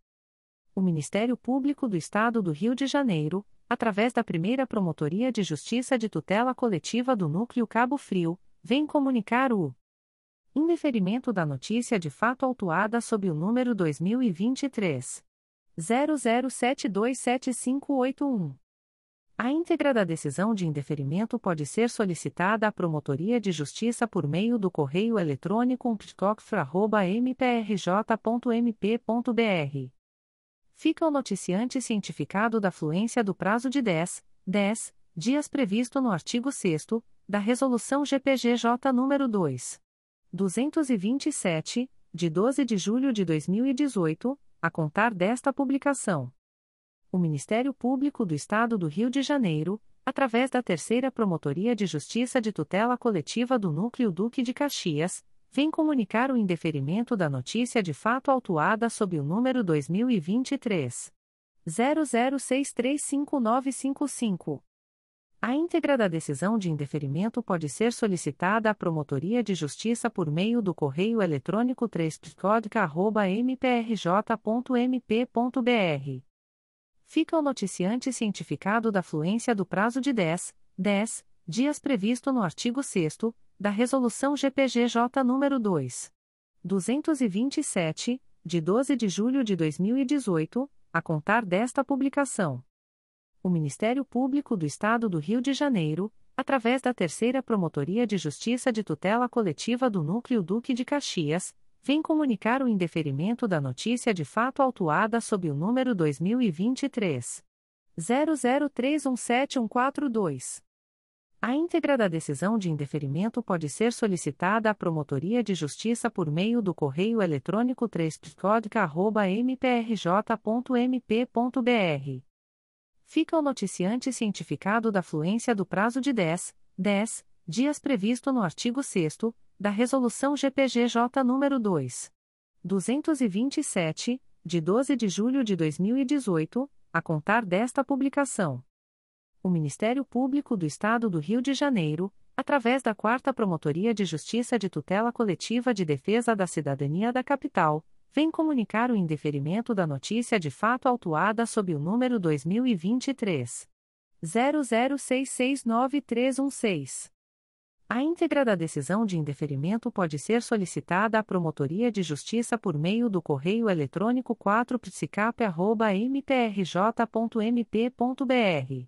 O Ministério Público do Estado do Rio de Janeiro, através da Primeira Promotoria de Justiça de Tutela Coletiva do Núcleo Cabo Frio, vem comunicar o indeferimento da notícia de fato autuada sob o número dois mil e vinte e três ponto zero zero sete dois sete cinco oito um. A íntegra da decisão de indeferimento pode ser solicitada à Promotoria de Justiça por meio do correio eletrônico u m p t c o c f r a arroba m p r j ponto m p ponto b r. Fica o noticiante cientificado da fluência do prazo de dez, dez dias previsto no artigo sexto da Resolução G P G J nº dois mil duzentos e vinte e sete, de doze de julho de dois mil e dezoito, a contar desta publicação. O Ministério Público do Estado do Rio de Janeiro, através da Terceira Promotoria de Justiça de Tutela Coletiva do Núcleo Duque de Caxias, vem comunicar o indeferimento da notícia de fato autuada sob o número dois mil e vinte e três ponto zero zero seis três cinco nove cinco cinco. A íntegra da decisão de indeferimento pode ser solicitada à Promotoria de Justiça por meio do correio eletrônico três p c o d c a arroba m p r j ponto m p ponto b r. Fica o noticiante cientificado da fluência do prazo de dez, dez dias previsto no artigo sexto da Resolução G P G J nº dois mil duzentos e vinte e sete, de doze de julho de dois mil e dezoito, a contar desta publicação. O Ministério Público do Estado do Rio de Janeiro, através da Terceira Promotoria de Justiça de Tutela Coletiva do Núcleo Duque de Caxias, vem comunicar o indeferimento da notícia de fato autuada sob o número dois mil e vinte e três ponto zero zero três um sete um quatro dois. A íntegra da decisão de indeferimento pode ser solicitada à Promotoria de Justiça por meio do correio eletrônico três p c o d c a arroba m p r j ponto m p ponto b r. Fica o noticiante cientificado da fluência do prazo de dez, dez dias previsto no artigo sexto da Resolução G P G J nº dois mil duzentos e vinte e sete, de doze de julho de dois mil e dezoito, a contar desta publicação. O Ministério Público do Estado do Rio de Janeiro, através da quarta Promotoria de Justiça de Tutela Coletiva de Defesa da Cidadania da Capital, vem comunicar o indeferimento da notícia de fato autuada sob o número dois mil e vinte e três zero zero seis seis nove três um seis. A íntegra da decisão de indeferimento pode ser solicitada à Promotoria de Justiça por meio do correio eletrônico quatro psicap arroba m p r j ponto m p ponto b r.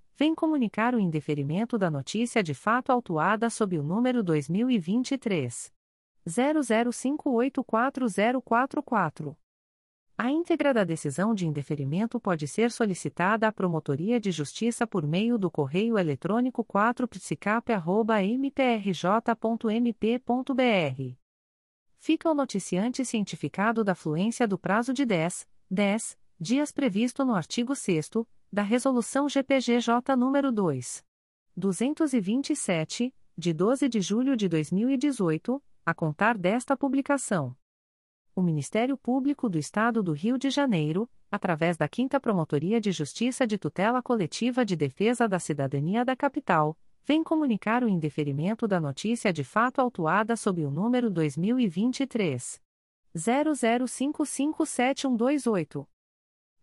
vem comunicar o indeferimento da notícia de fato autuada sob o número dois mil e vinte e três, zero zero cinco oito quatro zero quatro quatro. A íntegra da decisão de indeferimento pode ser solicitada à Promotoria de Justiça por meio do correio eletrônico quatro psicap arroba m p r j ponto m p ponto b r. Fica o noticiante cientificado da fluência do prazo de dez, dez dias previsto no artigo sexto da Resolução G P G J nº dois mil duzentos e vinte e sete, de doze de julho de dois mil e dezoito, a contar desta publicação. O Ministério Público do Estado do Rio de Janeiro, através da quinta Promotoria de Justiça de Tutela Coletiva de Defesa da Cidadania da Capital, vem comunicar o indeferimento da notícia de fato autuada sob o número dois mil e vinte e três, zero zero cinco cinco sete um dois oito.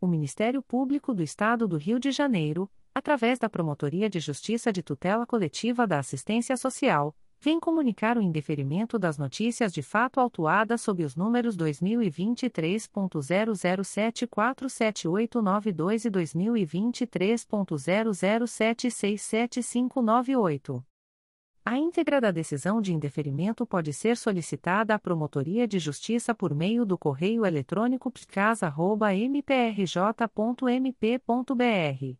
O Ministério Público do Estado do Rio de Janeiro, através da Promotoria de Justiça de Tutela Coletiva da Assistência Social, vem comunicar o indeferimento das notícias de fato autuadas sob os números dois mil e vinte e três ponto zero zero sete quatro sete oito nove dois e dois mil e vinte e três ponto zero zero sete seis sete cinco nove oito. A íntegra da decisão de indeferimento pode ser solicitada à Promotoria de Justiça por meio do correio eletrônico p c a s arroba m p r j ponto m p ponto b r.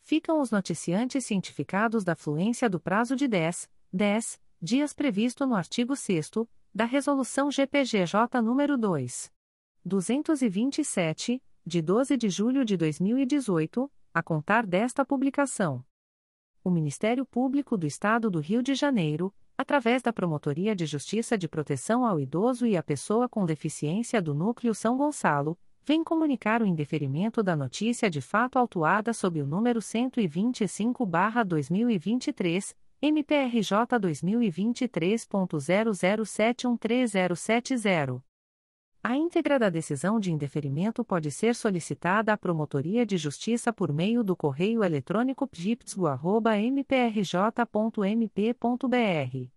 Ficam os noticiantes cientificados da fluência do prazo de dez, dez dias previsto no artigo sexto da Resolução G P G J nº dois mil duzentos e vinte e sete, de doze de julho de dois mil e dezoito, a contar desta publicação. O Ministério Público do Estado do Rio de Janeiro, através da Promotoria de Justiça de Proteção ao Idoso e à Pessoa com Deficiência do Núcleo São Gonçalo, vem comunicar o indeferimento da notícia de fato autuada sob o número cento e vinte e cinco barra dois mil e vinte e três, M P R J dois mil e vinte e três ponto zero zero sete um três zero sete zero. A íntegra da decisão de indeferimento pode ser solicitada à Promotoria de Justiça por meio do correio eletrônico p g i p s g u arroba m p r j ponto m p ponto b r.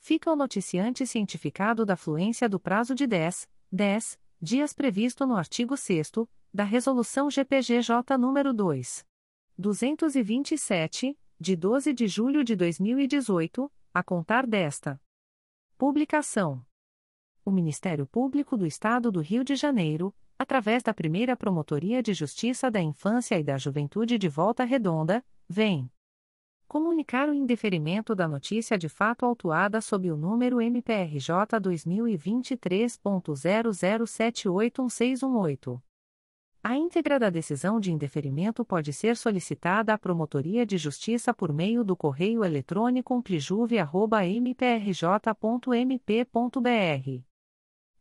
Fica o noticiante cientificado da fluência do prazo de dez, dez dias previsto no artigo sexto da Resolução G P G J nº dois mil duzentos e vinte e sete, de doze de julho de dois mil e dezoito, a contar desta publicação. O Ministério Público do Estado do Rio de Janeiro, através da primeira Promotoria de Justiça da Infância e da Juventude de Volta Redonda, vem comunicar o indeferimento da notícia de fato autuada sob o número M P R J dois mil e vinte e três ponto zero zero sete oito um seis um oito. A íntegra da decisão de indeferimento pode ser solicitada à Promotoria de Justiça por meio do correio eletrônico umplijuve arroba m p r j ponto m p ponto b r.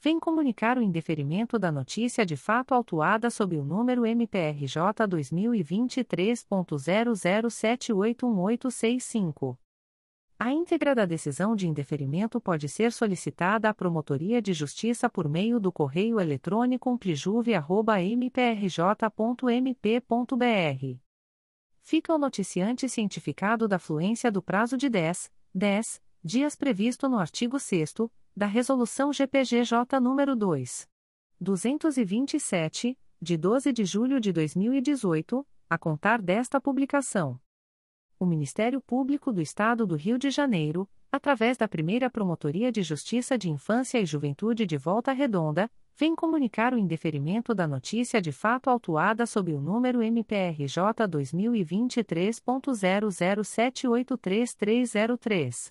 vem comunicar o indeferimento da notícia de fato autuada sob o número M P R J dois mil e vinte e três ponto zero zero sete oito um oito seis cinco. A íntegra da decisão de indeferimento pode ser solicitada à Promotoria de Justiça por meio do correio eletrônico umplijuve arroba m p r j ponto m p ponto b r. Fica o noticiante cientificado da fluência do prazo de dez, dez dias previsto no artigo sexto da Resolução G P G J nº dois mil duzentos e vinte e sete, de doze de julho de dois mil e dezoito, a contar desta publicação. O Ministério Público do Estado do Rio de Janeiro, através da Primeira Promotoria de Justiça de Infância e Juventude de Volta Redonda, vem comunicar o indeferimento da notícia de fato autuada sob o número M P R J dois mil e vinte e três ponto zero zero sete oito três três zero três.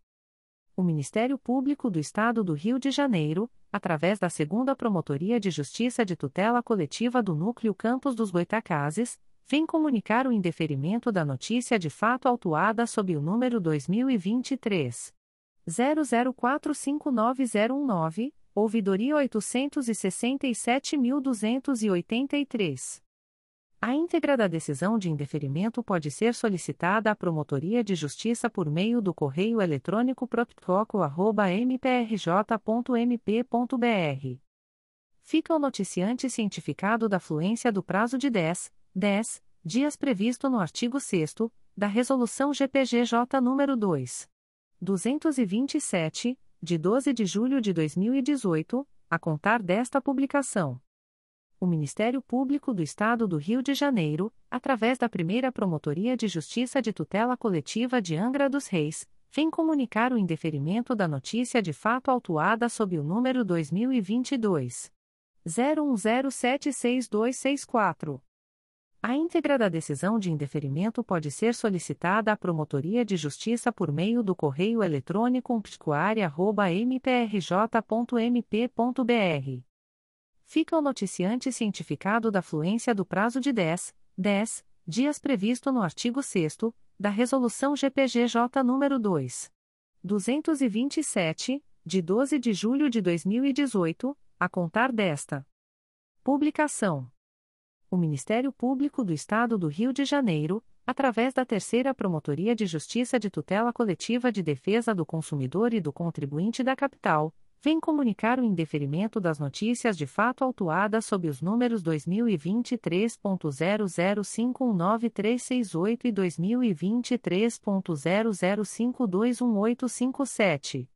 O Ministério Público do Estado do Rio de Janeiro, através da segunda Promotoria de Justiça de Tutela Coletiva do Núcleo Campos dos Goitacazes, vem comunicar o indeferimento da notícia de fato autuada sob o número dois mil e vinte e três ponto zero zero quatro cinco nove zero um nove, ouvidoria oitocentos e sessenta e sete mil duzentos e oitenta e três. A íntegra da decisão de indeferimento pode ser solicitada à Promotoria de Justiça por meio do correio eletrônico proptoco arroba m p r j ponto m p ponto b r. Fica o noticiante cientificado da fluência do prazo de dez, dez dias previsto no artigo sexto da Resolução G P G J nº dois mil duzentos e vinte e sete, de doze de julho de dois mil e dezoito, a contar desta publicação. O Ministério Público do Estado do Rio de Janeiro, através da Primeira Promotoria de Justiça de Tutela Coletiva de Angra dos Reis, vem comunicar o indeferimento da notícia de fato autuada sob o número dois mil e vinte e dois ponto zero um zero sete seis dois seis quatro. A íntegra da decisão de indeferimento pode ser solicitada à Promotoria de Justiça por meio do correio eletrônico umpticoaria arroba m p r j ponto m p ponto b r. Fica o noticiante cientificado da fluência do prazo de dez, dez dias previsto no artigo sexto da Resolução G P G J nº dois mil duzentos e vinte e sete, de doze de julho de dois mil e dezoito, a contar desta publicação. O Ministério Público do Estado do Rio de Janeiro, através da Terceira Promotoria de Justiça de Tutela Coletiva de Defesa do Consumidor e do Contribuinte da Capital, vem comunicar o indeferimento das notícias de fato autuadas sob os números dois mil e vinte e três ponto zero zero cinco um nove três seis oito e dois mil e vinte e três ponto zero zero cinco dois um oito cinco sete.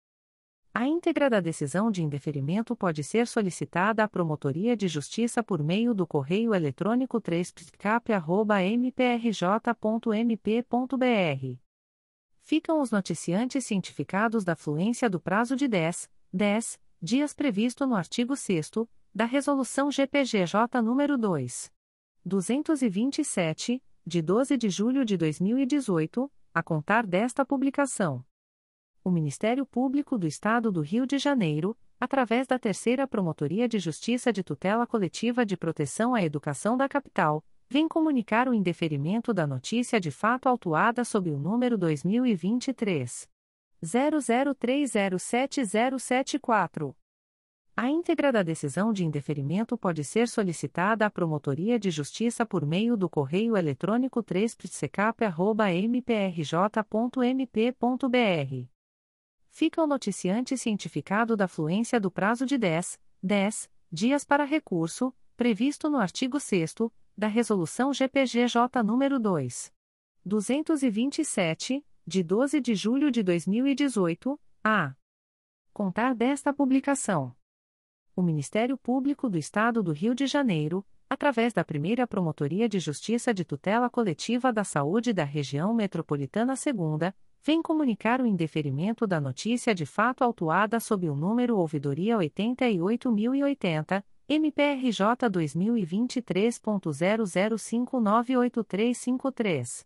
A íntegra da decisão de indeferimento pode ser solicitada à Promotoria de Justiça por meio do correio eletrônico três p c a p arroba m p r j ponto m p ponto b r. Ficam os noticiantes cientificados da fluência do prazo de dez, dez dias previsto no artigo sexto da Resolução G P G J nº dois mil duzentos e vinte e sete, de doze de julho de dois mil e dezoito, a contar desta publicação. O Ministério Público do Estado do Rio de Janeiro, através da Terceira Promotoria de Justiça de Tutela Coletiva de Proteção à Educação da Capital, vem comunicar o indeferimento da notícia de fato autuada sob o número dois mil e vinte e três ponto zero zero três zero sete zero sete quatro. A íntegra da decisão de indeferimento pode ser solicitada à Promotoria de Justiça por meio do correio eletrônico três p c a p arroba m p r j ponto m p ponto b r. Fica o noticiante cientificado da fluência do prazo de dez, dez dias para recurso, previsto no artigo sexto da Resolução G P G J nº dois mil duzentos e vinte e sete, de doze de julho de dois mil e dezoito, a contar desta publicação. O Ministério Público do Estado do Rio de Janeiro, através da Primeira Promotoria de Justiça de Tutela Coletiva da Saúde da Região Metropolitana segunda, vem comunicar o indeferimento da notícia de fato autuada sob o número ouvidoria oitenta e oito mil e oitenta, M P R J dois mil e vinte e três ponto zero zero cinco nove oito três cinco três.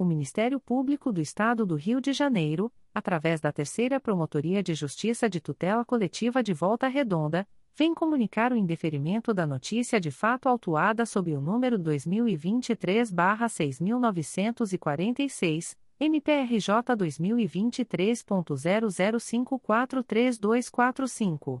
O Ministério Público do Estado do Rio de Janeiro, através da Terceira Promotoria de Justiça de Tutela Coletiva de Volta Redonda, vem comunicar o indeferimento da notícia de fato autuada sob o número dois mil e vinte e três barra seis mil novecentos e quarenta e seis, M P R J dois mil e vinte e três ponto zero zero cinco quatro três dois quatro cinco.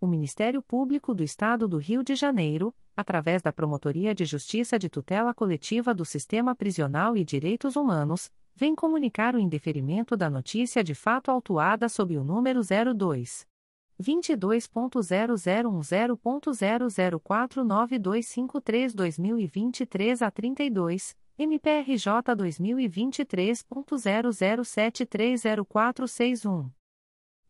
O Ministério Público do Estado do Rio de Janeiro, através da Promotoria de Justiça de Tutela Coletiva do Sistema Prisional e Direitos Humanos, vem comunicar o indeferimento da notícia de fato autuada sob o número zero dois, vinte e dois ponto zero zero um zero ponto zero zero quatro nove dois cinco três barra dois mil e vinte e três a trinta e dois, M P R J dois mil e vinte e três ponto zero zero sete três zero quatro seis um.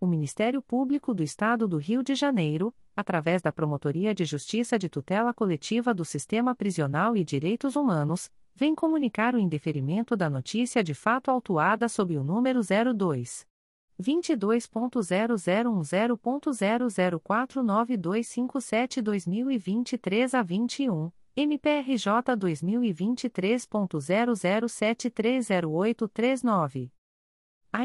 O Ministério Público do Estado do Rio de Janeiro, através da Promotoria de Justiça de Tutela Coletiva do Sistema Prisional e Direitos Humanos, vem comunicar o indeferimento da notícia de fato autuada sob o número zero dois, vinte e dois ponto zero zero um zero ponto zero zero quatro nove dois cinco sete barra dois mil e vinte e três a vinte e um, M P R J dois mil e vinte e três ponto zero zero sete três zero oito três nove. A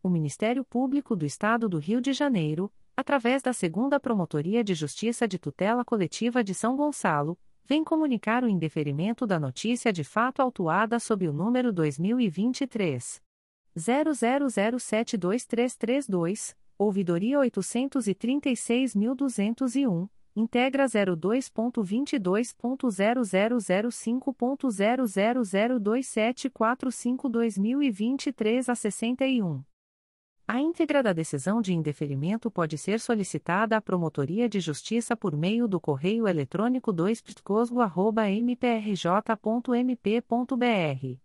O Ministério Público do Estado do Rio de Janeiro, através da segunda Promotoria de Justiça de Tutela Coletiva de São Gonçalo, vem comunicar o indeferimento da notícia de fato autuada sob o número dois mil e vinte e três ponto zero zero zero sete dois três três dois, ouvidoria oitocentos e trinta e seis mil duzentos e um, integra zero dois ponto vinte e dois ponto zero zero zero cinco ponto zero zero zero dois sete quatro cinco barra dois mil e vinte e três a sessenta e um. A íntegra da decisão de indeferimento pode ser solicitada à Promotoria de Justiça por meio do correio eletrônico dois p c o s g o arroba m p r j ponto m p ponto b r.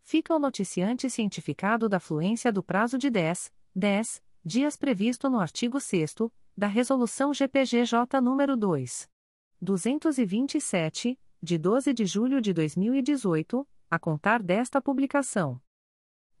Fica o noticiante cientificado da fluência do prazo de dez, dez dias previsto no artigo sexto da Resolução G P G J nº dois mil duzentos e vinte e sete, de doze de julho de dois mil e dezoito, a contar desta publicação.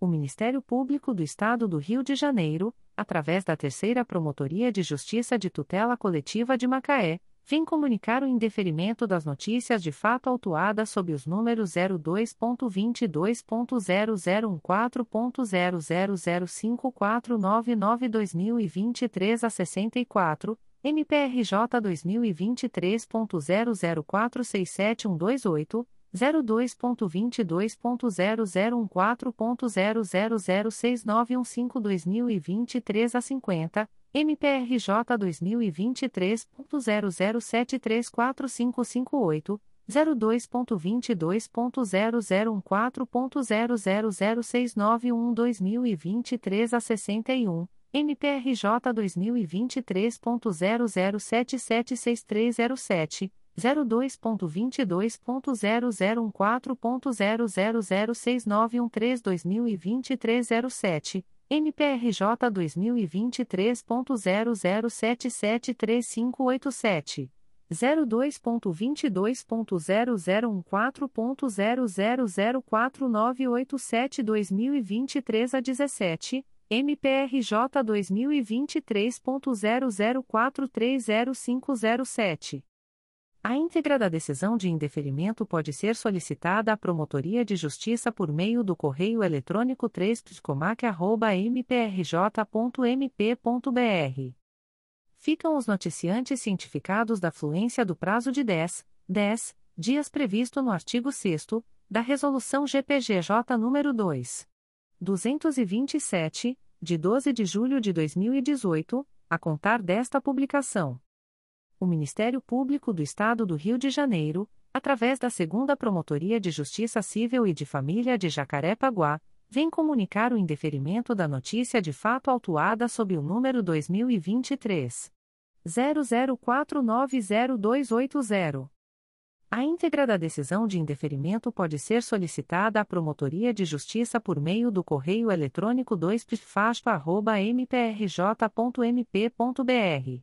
O Ministério Público do Estado do Rio de Janeiro, através da Terceira Promotoria de Justiça de Tutela Coletiva de Macaé, vem comunicar o indeferimento das notícias de fato autuadas sob os números zero dois ponto vinte e dois ponto zero zero um quatro ponto zero zero zero cinco quatro nove nove barra dois mil e vinte e três a sessenta e quatro, M P R J dois mil e vinte e três ponto zero zero quatro seis sete um dois oito, zero dois ponto vinte e dois ponto zero zero um quatro ponto zero zero zero seis nove um cinco barra dois mil e vinte e três a cinquenta, M P R J dois mil e vinte e três ponto zero zero sete três quatro cinco cinco oito, zero dois ponto vinte e dois ponto zero zero um quatro ponto zero zero zero seis nove um barra dois mil e vinte e três a sessenta e um, N P R J dois mil e vinte e três ponto zero zero sete sete seis três zero sete, zero dois ponto vinte e dois ponto zero zero um quatro ponto zero zero seis nove um três dois mil e vinte e três zero sete, N P R J dois mil e vinte e três ponto zero zero sete sete três cinco oito sete, zero dois ponto vinte e dois ponto zero zero um quatro ponto zero zero zero quatro nove oito sete dois mil e vinte e três a dezessete, M P R J dois mil e vinte e três ponto zero zero quatro três zero cinco zero sete. A íntegra da decisão de indeferimento pode ser solicitada à Promotoria de Justiça por meio do correio eletrônico três psicomac arroba m p r j ponto m p ponto b r. Ficam os noticiantes cientificados da fluência do prazo de dez, dez dias previsto no artigo sexto da Resolução G P G J nº dois mil duzentos e vinte e sete, de doze de julho de dois mil e dezoito, a contar desta publicação. O Ministério Público do Estado do Rio de Janeiro, através da segunda Promotoria de Justiça Civil e de Família de Jacarepaguá, vem comunicar o indeferimento da notícia de fato autuada sob o número dois mil e vinte e três ponto zero zero quatro nove zero dois oito zero. A íntegra da decisão de indeferimento pode ser solicitada à Promotoria de Justiça por meio do correio eletrônico dois p f a s p arroba m p r j ponto m p ponto b r.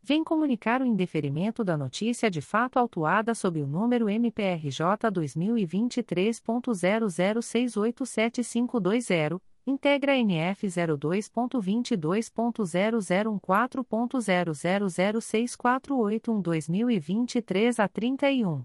vem comunicar o indeferimento da notícia de fato autuada sob o número M P R J dois mil e vinte e três ponto zero zero seis oito sete cinco dois zero, integra N F zero dois ponto vinte e dois ponto zero zero um quatro ponto zero zero seis quatro oito um dois mil e vinte e três a trinta e um.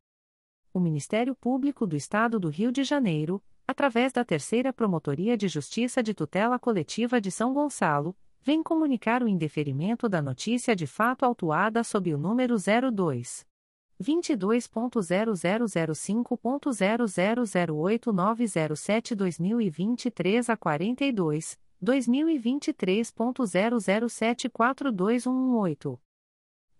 O Ministério Público do Estado do Rio de Janeiro, através da Terceira Promotoria de Justiça de Tutela Coletiva de São Gonçalo, vem comunicar o indeferimento da notícia de fato autuada sob o número zero dois ponto vinte e dois ponto zero zero zero cinco ponto zero zero zero oito nove zero sete barra dois mil e vinte e três a quarenta e dois, dois mil e vinte e três ponto zero zero sete quatro dois um um oito.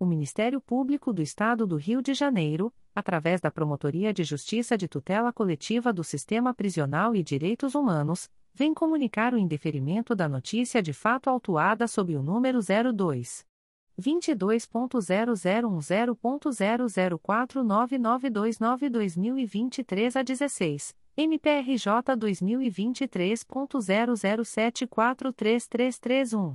O Ministério Público do Estado do Rio de Janeiro, através da Promotoria de Justiça de Tutela Coletiva do Sistema Prisional e Direitos Humanos, vem comunicar o indeferimento da notícia de fato autuada sob o número zero dois ponto vinte e dois ponto zero zero um zero ponto zero zero quatro nove nove dois nove barra dois mil e vinte e três a dezesseis, M P R J dois mil e vinte e três ponto zero zero sete quatro três três três um.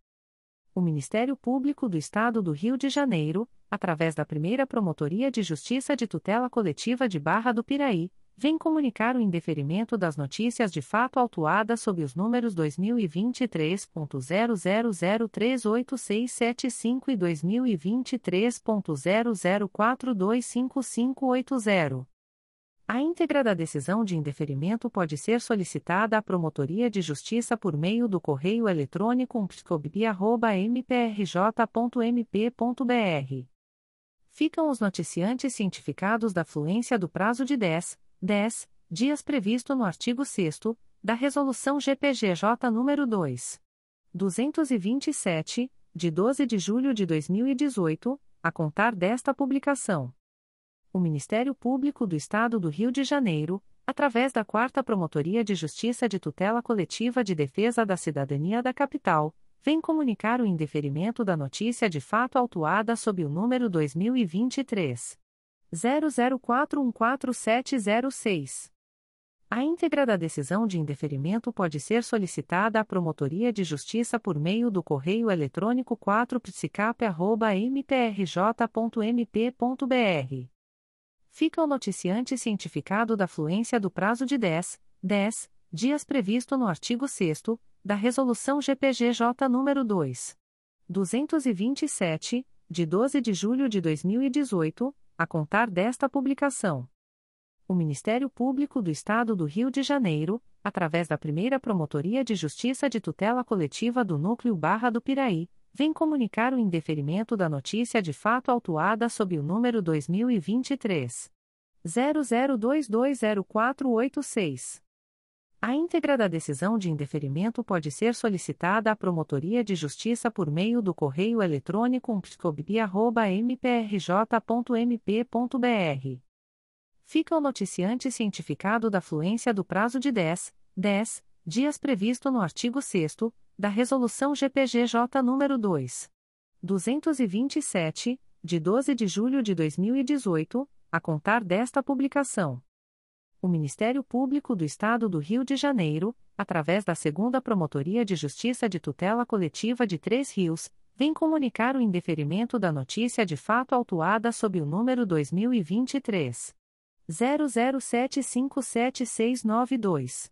O Ministério Público do Estado do Rio de Janeiro, através da Primeira Promotoria de Justiça de Tutela Coletiva de Barra do Piraí, vem comunicar o indeferimento das notícias de fato autuadas sob os números dois mil e vinte e três ponto zero zero zero três oito seis sete cinco e dois mil e vinte e três ponto zero zero quatro dois cinco cinco oito zero. A íntegra da decisão de indeferimento pode ser solicitada à Promotoria de Justiça por meio do correio eletrônico u p s c o b i arroba m p r j ponto m p ponto b r. Ficam os noticiantes cientificados da fluência do prazo de dez, dez dias previsto no artigo sexto da Resolução G P G J nº dois mil duzentos e vinte e sete, de doze de julho de dois mil e dezoito, a contar desta publicação. O Ministério Público do Estado do Rio de Janeiro, através da quarta Promotoria de Justiça de Tutela Coletiva de Defesa da Cidadania da Capital, vem comunicar o indeferimento da notícia de fato autuada sob o número dois mil e vinte e três, zero zero quatro um quatro sete zero seis. A íntegra da decisão de indeferimento pode ser solicitada à Promotoria de Justiça por meio do correio eletrônico quatro p s i c a p arroba m p r j ponto m p ponto b r. Fica o noticiante cientificado da fluência do prazo de dez, dez dias previsto no artigo sexto da Resolução G P G J nº dois mil duzentos e vinte e sete, de doze de julho de dois mil e dezoito, a contar desta publicação. O Ministério Público do Estado do Rio de Janeiro, através da Primeira Promotoria de Justiça de Tutela Coletiva do Núcleo Barra do Piraí, vem comunicar o indeferimento da notícia de fato autuada sob o número dois mil e vinte e três, zero zero dois dois zero quatro oito seis. A íntegra da decisão de indeferimento pode ser solicitada à Promotoria de Justiça por meio do correio eletrônico u p s c o b i arroba m p r j ponto m p ponto b r. Fica o noticiante cientificado da fluência do prazo de dez, dez dias previsto no artigo sexto da Resolução G P G J nº dois mil duzentos e vinte e sete, de doze de julho de dois mil e dezoito, a contar desta publicação. O Ministério Público do Estado do Rio de Janeiro, através da segunda Promotoria de Justiça de Tutela Coletiva de Três Rios, vem comunicar o indeferimento da notícia de fato autuada sob o número dois mil e vinte e três, zero zero sete cinco sete seis nove dois.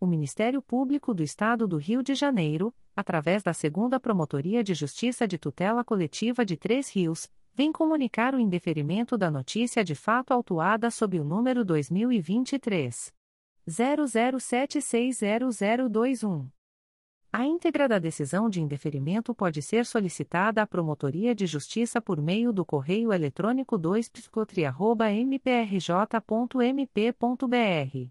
O Ministério Público do Estado do Rio de Janeiro, através da segunda Promotoria de Justiça de Tutela Coletiva de Três Rios, vem comunicar o indeferimento da notícia de fato autuada sob o número dois mil e vinte e três, zero zero sete seis zero zero dois um. A íntegra da decisão de indeferimento pode ser solicitada à Promotoria de Justiça por meio do correio eletrônico dois p s c o t r i arroba m p r j ponto m p ponto b r.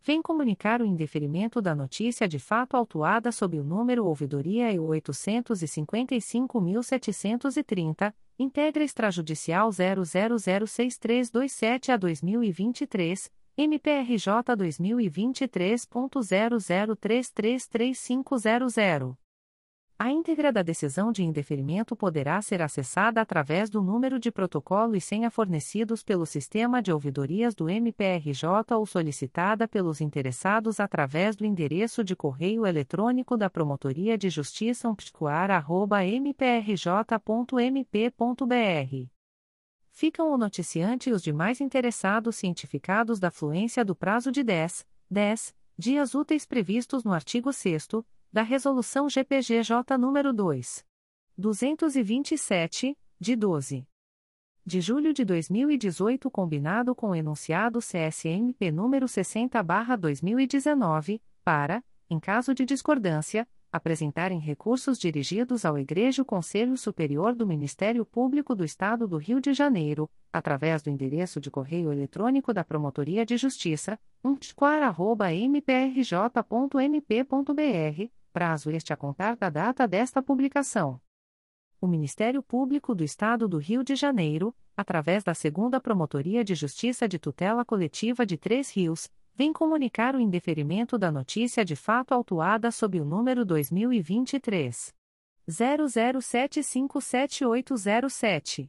vem comunicar o indeferimento da notícia de fato autuada sob o número Ouvidoria E oito cinco cinco sete três zero, integra extrajudicial zero zero zero seis três dois sete a dois mil e vinte e três, M P R J dois mil e vinte e três ponto zero zero três três três cinco zero zero. A íntegra da decisão de indeferimento poderá ser acessada através do número de protocolo e senha fornecidos pelo sistema de ouvidorias do M P R J ou solicitada pelos interessados através do endereço de correio eletrônico da Promotoria de Justiça u p s c o a r arroba m p r j ponto m p ponto b r. Ficam o noticiante e os demais interessados cientificados da fluência do prazo de dez, dez dias úteis previstos no artigo sexto da Resolução G P G J nº dois mil duzentos e vinte e sete, de doze de julho de dois mil e dezoito, combinado com o enunciado C S M P número sessenta barra dois mil e dezenove, para, em caso de discordância, apresentarem recursos dirigidos ao Egrégio Conselho Superior do Ministério Público do Estado do Rio de Janeiro, através do endereço de correio eletrônico da Promotoria de Justiça, u m p s c o a r arroba m p r j ponto m p ponto b r, prazo este a contar da data desta publicação. O Ministério Público do Estado do Rio de Janeiro, através da segunda Promotoria de Justiça de Tutela Coletiva de Três Rios, vem comunicar o indeferimento da notícia de fato autuada sob o número dois mil e vinte e três, zero zero sete cinco sete oito zero sete.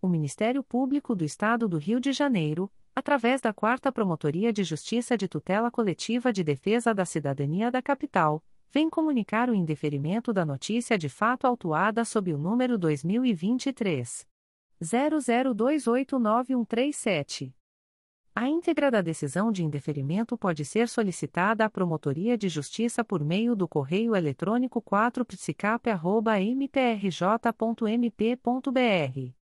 O Ministério Público do Estado do Rio de Janeiro, através da quarta Promotoria de Justiça de Tutela Coletiva de Defesa da Cidadania da Capital, vem comunicar o indeferimento da notícia de fato autuada sob o número dois mil e vinte e três, zero zero dois oito nove um três sete. A íntegra da decisão de indeferimento pode ser solicitada à Promotoria de Justiça por meio do correio eletrônico quatro psicap arroba m p r j ponto m p ponto b r.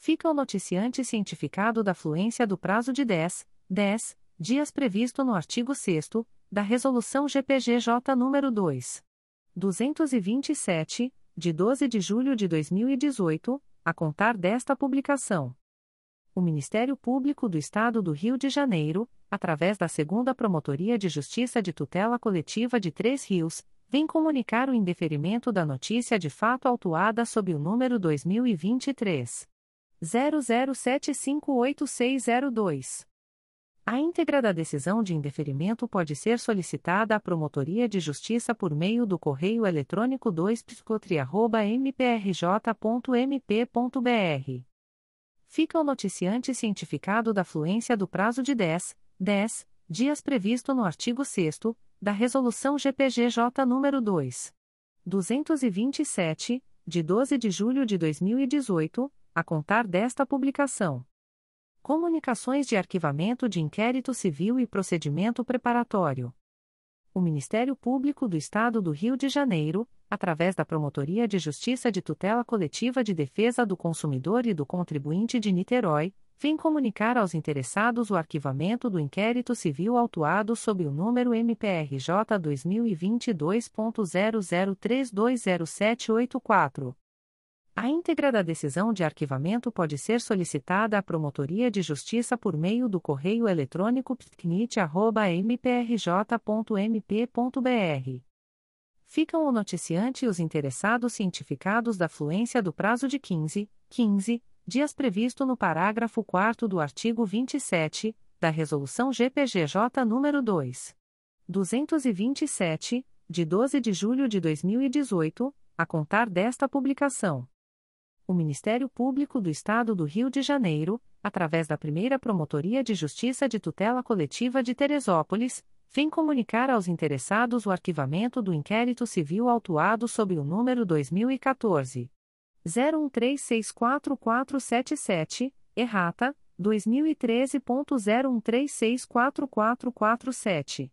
Fica o noticiante cientificado da fluência do prazo de dez, dez dias previsto no artigo sexto da Resolução G P G J nº dois mil duzentos e vinte e sete, de doze de julho de dois mil e dezoito, a contar desta publicação. O Ministério Público do Estado do Rio de Janeiro, através da segunda Promotoria de Justiça de Tutela Coletiva de Três Rios, vem comunicar o indeferimento da notícia de fato autuada sob o número dois mil e vinte e três, zero zero sete cinco oito seis zero dois. A íntegra da decisão de indeferimento pode ser solicitada à Promotoria de Justiça por meio do correio eletrônico dois psicotria arroba m p r j ponto m p ponto b r. Fica o noticiante cientificado da fluência do prazo de dez, dez dias previsto no artigo sexto da Resolução G P G J nº dois mil duzentos e vinte e sete, de doze de julho de dois mil e dezoito, a contar desta publicação. Comunicações de arquivamento de inquérito civil e procedimento preparatório. O Ministério Público do Estado do Rio de Janeiro, através da Promotoria de Justiça de Tutela Coletiva de Defesa do Consumidor e do Contribuinte de Niterói, vem comunicar aos interessados o arquivamento do inquérito civil autuado sob o número M P R J dois mil e vinte e dois ponto zero zero três dois zero sete oito quatro. A íntegra da decisão de arquivamento pode ser solicitada à Promotoria de Justiça por meio do correio eletrônico p t c n i t arroba m p r j ponto m p ponto b r. Ficam o noticiante e os interessados cientificados da fluência do prazo de quinze, quinze dias previsto no parágrafo quarto do artigo vinte e sete, da Resolução G P G J nº dois mil duzentos e vinte e sete, de doze de julho de dois mil e dezoito, a contar desta publicação. O Ministério Público do Estado do Rio de Janeiro, através da primeira Promotoria de Justiça de Tutela Coletiva de Teresópolis, vem comunicar aos interessados o arquivamento do inquérito civil autuado sob o número dois mil e quatorze, zero um três seis quatro quatro sete sete, errata, dois mil e treze ponto zero um três seis quatro quatro quatro sete.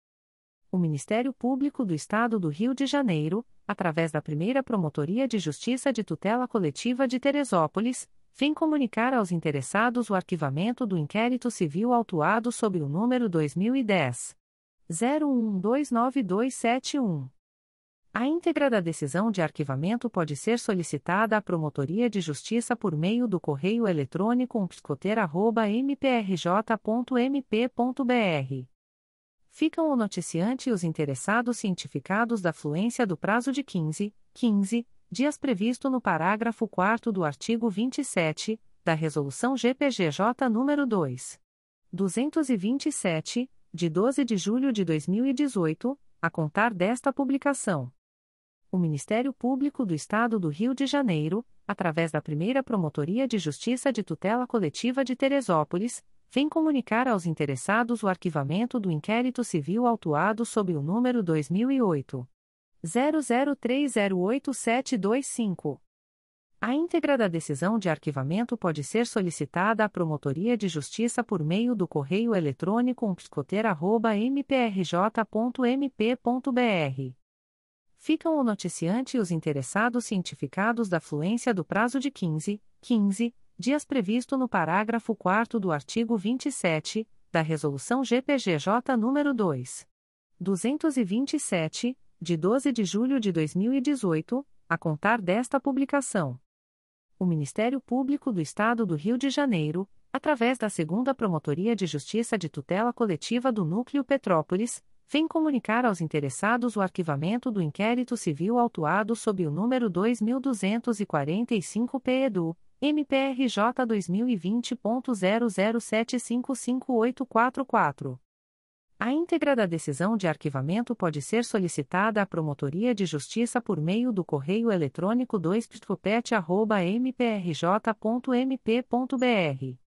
O Ministério Público do Estado do Rio de Janeiro, através da primeira Promotoria de Justiça de Tutela Coletiva de Teresópolis, vem comunicar aos interessados o arquivamento do inquérito civil autuado sob o número dois mil e dez, zero um dois nove dois sete um. A íntegra da decisão de arquivamento pode ser solicitada à Promotoria de Justiça por meio do correio eletrônico umpsicoter arroba m p r j ponto m p ponto b r. Ficam o noticiante e os interessados cientificados da fluência do prazo de quinze, quinze dias previsto no parágrafo quarto do artigo vinte e sete, da Resolução G P G J nº dois mil duzentos e vinte e sete, de doze de julho de dois mil e dezoito, a contar desta publicação. O Ministério Público do Estado do Rio de Janeiro, através da Primeira Promotoria de Justiça de Tutela Coletiva de Teresópolis, vem comunicar aos interessados o arquivamento do inquérito civil autuado sob o número dois mil e oito, zero zero três zero oito sete dois cinco. A íntegra da decisão de arquivamento pode ser solicitada à Promotoria de Justiça por meio do correio eletrônico umpscoter arroba m p r j ponto m p ponto b r. Ficam o noticiante e os interessados cientificados da fluência do prazo de quinze, quinze dias previsto no parágrafo quarto do artigo vinte e sete, da Resolução G P G J nº dois mil duzentos e vinte e sete, de doze de julho de dois mil e dezoito, a contar desta publicação. O Ministério Público do Estado do Rio de Janeiro, através da segunda Promotoria de Justiça de Tutela Coletiva do Núcleo Petrópolis, vem comunicar aos interessados o arquivamento do inquérito civil autuado sob o número dois mil duzentos e quarenta e cinco P E D U, M P R J dois mil e vinte ponto zero zero sete cinco cinco oito quatro quatro. A íntegra da decisão de arquivamento pode ser solicitada à Promotoria de Justiça por meio do correio eletrônico dois p t copete arroba m p r j ponto m p ponto b r.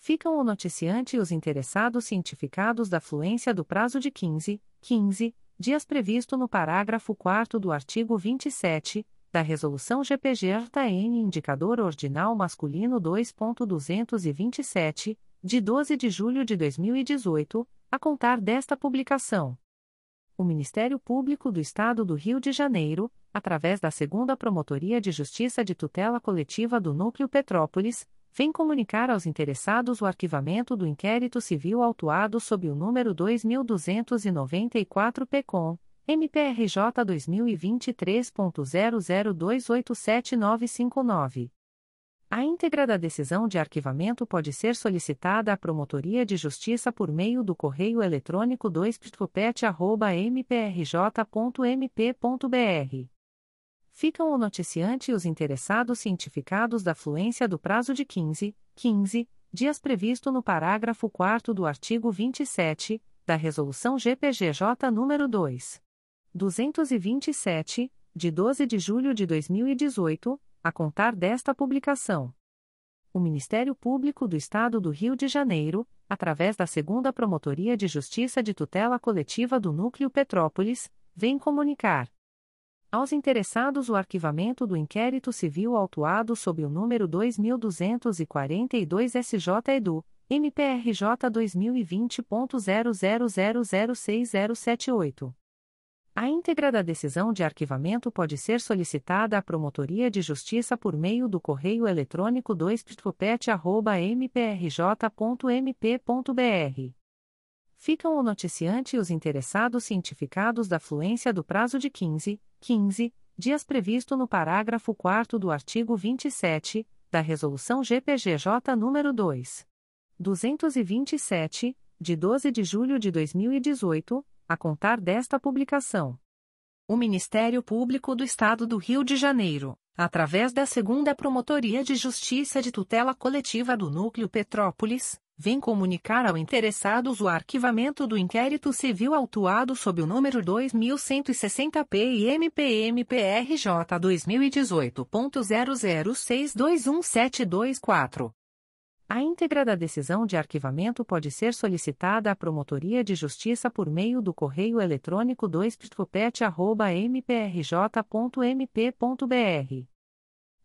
Ficam o noticiante e os interessados cientificados da fluência do prazo de quinze, quinze dias previsto no parágrafo quarto do artigo vinte e sete, da Resolução G P G N Indicador Ordinal Masculino dois ponto duzentos e vinte e sete, de doze de julho de dois mil e dezoito, a contar desta publicação. O Ministério Público do Estado do Rio de Janeiro, através da segunda Promotoria de Justiça de Tutela Coletiva do Núcleo Petrópolis, vem comunicar aos interessados o arquivamento do inquérito civil autuado sob o número dois mil duzentos e noventa e quatro P C O M, M P R J dois mil e vinte e três ponto zero zero dois oito sete nove cinco nove. A íntegra da decisão de arquivamento pode ser solicitada à Promotoria de Justiça por meio do correio eletrônico dois p t copete arroba m p r j ponto m p ponto b r. Ficam o noticiante e os interessados cientificados da fluência do prazo de quinze, quinze dias previsto no parágrafo quarto do artigo vinte e sete, da Resolução G P G J nº dois mil duzentos e vinte e sete, de doze de julho de dois mil e dezoito, a contar desta publicação. O Ministério Público do Estado do Rio de Janeiro, através da segunda Promotoria de Justiça de Tutela Coletiva do Núcleo Petrópolis, vem comunicar aos interessados o arquivamento do inquérito civil autuado sob o número dois mil duzentos e quarenta e dois S J E D U, M P R J dois mil e vinte ponto zero zero zero zero seis zero sete oito. A íntegra da decisão de arquivamento pode ser solicitada à Promotoria de Justiça por meio do correio eletrônico dois p t copete arroba m p r j ponto m p ponto b r. Ficam o noticiante e os interessados cientificados da fluência do prazo de quinze, quinze dias previsto no parágrafo quarto do artigo vinte e sete, da Resolução G P G J nº dois mil duzentos e vinte e sete, de doze de julho de dois mil e dezoito, a contar desta publicação. O Ministério Público do Estado do Rio de Janeiro, através da segunda Promotoria de Justiça de Tutela Coletiva do Núcleo Petrópolis, vem comunicar ao interessado o arquivamento do inquérito civil autuado sob o número dois mil cento e sessenta P I M P M P R J dois mil e dezoito ponto zero zero seis dois um sete dois quatro. A íntegra da decisão de arquivamento pode ser solicitada à Promotoria de Justiça por meio do correio eletrônico dois p t copete arroba m p r j ponto m p ponto b r.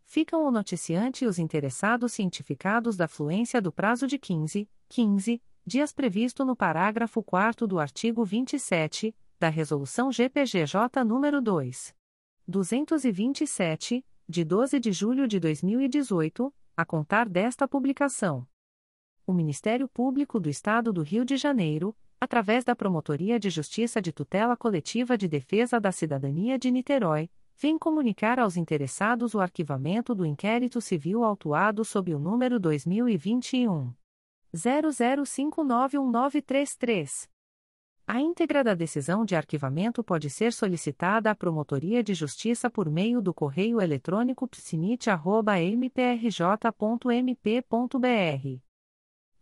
Ficam o noticiante e os interessados cientificados da fluência do prazo de quinze, quinze dias previsto no parágrafo quarto do artigo vinte e sete, da Resolução G P G J nº dois mil duzentos e vinte e sete, de doze de julho de dois mil e dezoito, a contar desta publicação. O Ministério Público do Estado do Rio de Janeiro, através da Promotoria de Justiça de Tutela Coletiva de Defesa da Cidadania de Niterói, vem comunicar aos interessados o arquivamento do inquérito civil autuado sob o número dois mil e vinte e um ponto zero zero cinco nove um nove três três. A íntegra da decisão de arquivamento pode ser solicitada à Promotoria de Justiça por meio do correio eletrônico p s i n i t arroba m p r j ponto m p ponto b r.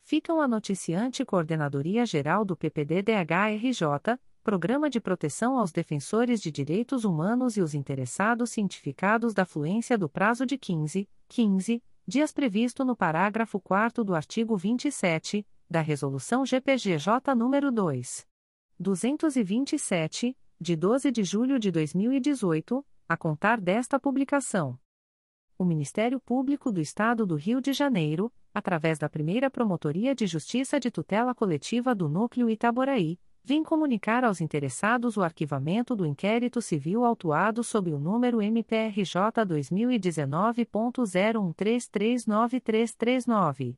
Ficam a noticiante Coordenadoria Geral do P P D D H R J, Programa de Proteção aos Defensores de Direitos Humanos e os Interessados Cientificados da Fluência do Prazo de quinze, quinze dias previsto no parágrafo quarto do artigo vinte e sete, da Resolução G P G J nº dois mil duzentos e vinte e sete, de doze de julho de dois mil e dezoito, a contar desta publicação. O Ministério Público do Estado do Rio de Janeiro, através da Primeira Promotoria de Justiça de Tutela Coletiva do Núcleo Itaboraí, vim comunicar aos interessados o arquivamento do inquérito civil autuado sob o número M P R J dois mil e dezenove ponto zero um três três nove três três nove.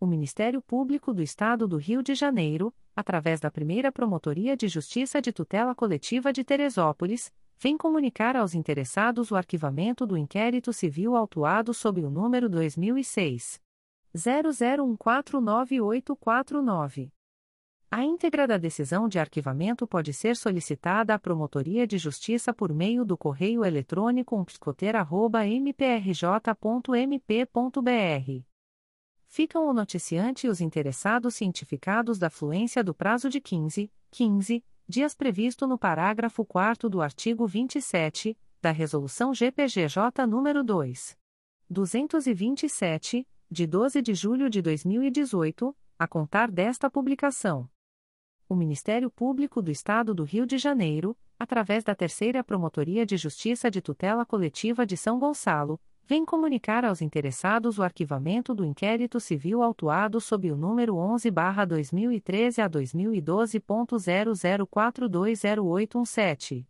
O Ministério Público do Estado do Rio de Janeiro, através da Primeira Promotoria de Justiça de Tutela Coletiva de Teresópolis, vem comunicar aos interessados o arquivamento do inquérito civil autuado sob o número dois mil e seis ponto zero zero um quatro nove oito quatro nove. A íntegra da decisão de arquivamento pode ser solicitada à Promotoria de Justiça por meio do correio eletrônico umpsicoter ponto m p r j ponto m p ponto b r. Ficam o noticiante e os interessados cientificados da fluência do prazo de quinze, quinze dias previsto no parágrafo quarto do artigo vinte e sete, da Resolução G P G J nº dois mil duzentos e vinte e sete, de doze de julho de dois mil e dezoito, a contar desta publicação. O Ministério Público do Estado do Rio de Janeiro, através da Terceira Promotoria de Justiça de Tutela Coletiva de São Gonçalo, vem comunicar aos interessados o arquivamento do inquérito civil autuado sob o número onze barra dois mil e treze a dois mil e doze ponto zero zero quatro dois zero oito um sete.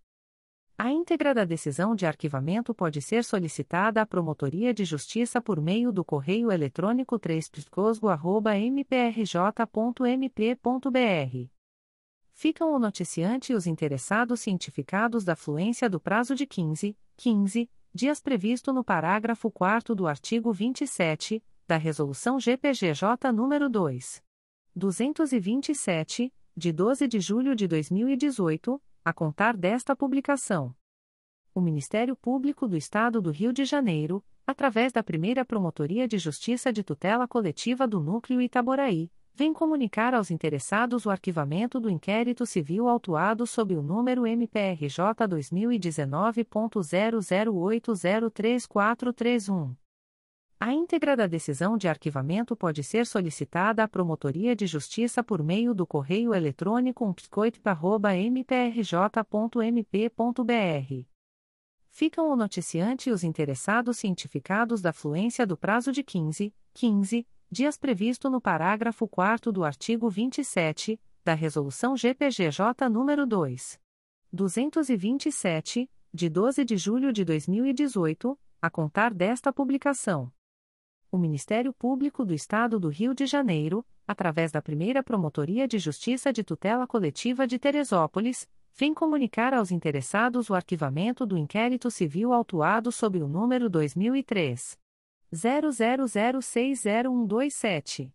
A íntegra da decisão de arquivamento pode ser solicitada à Promotoria de Justiça por meio do correio eletrônico três psicosgo arroba m p r j ponto m p ponto b r. Ficam o noticiante e os interessados cientificados da fluência do prazo de quinze, quinze dias previsto no parágrafo quarto do artigo vinte e sete, da Resolução G P G J nº dois mil duzentos e vinte e sete, de doze de julho de dois mil e dezoito, a contar desta publicação. O Ministério Público do Estado do Rio de Janeiro, através da Primeira Promotoria de Justiça de Tutela Coletiva do Núcleo Itaboraí, vem comunicar aos interessados o arquivamento do inquérito civil autuado sob o número M P R J dois mil e dezenove ponto zero zero oito zero três quatro três um. A íntegra da decisão de arquivamento pode ser solicitada à Promotoria de Justiça por meio do correio eletrônico umpsicoit ponto m p r j ponto m p ponto b r. Ficam o noticiante e os interessados cientificados da fluência do prazo de quinze, quinze dias previsto no parágrafo quarto do artigo vinte e sete, da Resolução G P G J nº dois mil duzentos e vinte e sete, de doze de julho de dois mil e dezoito, a contar desta publicação. O Ministério Público do Estado do Rio de Janeiro, através da Primeira Promotoria de Justiça de Tutela Coletiva de Teresópolis, vem comunicar aos interessados o arquivamento do inquérito civil autuado sob o número dois mil e três ponto zero zero zero seis zero um dois sete.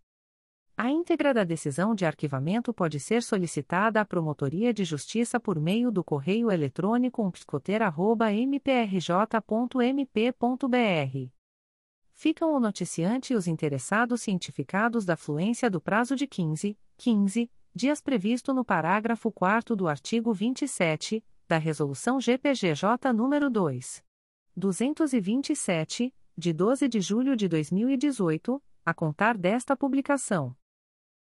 A íntegra da decisão de arquivamento pode ser solicitada à Promotoria de Justiça por meio do correio eletrônico umpsicoter arroba m p r j ponto m p ponto b r. Ficam o noticiante e os interessados cientificados da fluência do prazo de quinze, quinze dias previsto no parágrafo quarto do artigo vinte e sete, da Resolução G P G J nº dois mil duzentos e vinte e sete, de doze de julho de dois mil e dezoito, a contar desta publicação.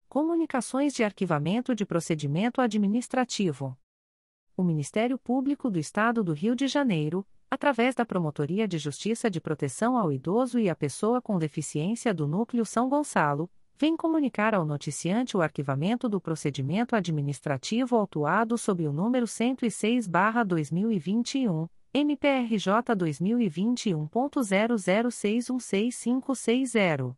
Comunicações de arquivamento de procedimento administrativo. O Ministério Público do Estado do Rio de Janeiro, através da Promotoria de Justiça de Proteção ao Idoso e à Pessoa com Deficiência do Núcleo São Gonçalo, vem comunicar ao noticiante o arquivamento do procedimento administrativo autuado sob o número cento e seis barra dois mil e vinte e um, M P R J dois mil e vinte e um ponto zero zero seis um seis cinco seis zero.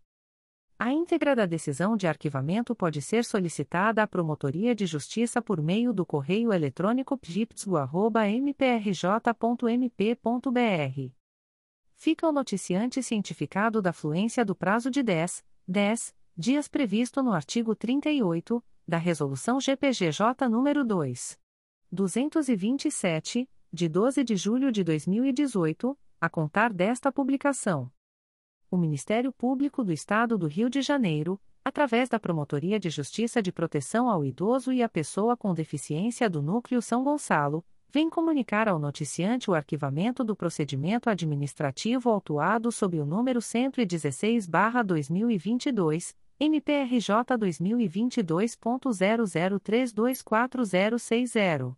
A íntegra da decisão de arquivamento pode ser solicitada à Promotoria de Justiça por meio do correio eletrônico p g i p s g u arroba m p r j ponto m p ponto b r. Fica o noticiante cientificado da fluência do prazo de dez, dez dias previsto no artigo trinta e oito, da Resolução G P G J nº dois mil duzentos e vinte e sete, de doze de julho de dois mil e dezoito, a contar desta publicação. O Ministério Público do Estado do Rio de Janeiro, através da Promotoria de Justiça de Proteção ao Idoso e à Pessoa com Deficiência do Núcleo São Gonçalo, vem comunicar ao noticiante o arquivamento do procedimento administrativo autuado sob o número cento e dezesseis barra dois mil e vinte e dois, M P R J dois mil e vinte e dois ponto zero zero três dois quatro zero seis zero.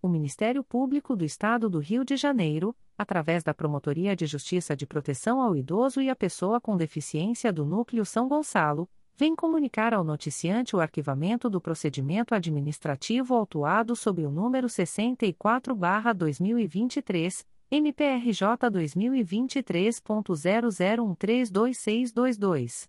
O Ministério Público do Estado do Rio de Janeiro, através da Promotoria de Justiça de Proteção ao Idoso e à Pessoa com Deficiência do Núcleo São Gonçalo, vem comunicar ao noticiante o arquivamento do procedimento administrativo autuado sob o número sessenta e quatro barra dois mil e vinte e três, M P R J dois mil e vinte e três ponto zero zero um três dois seis dois dois.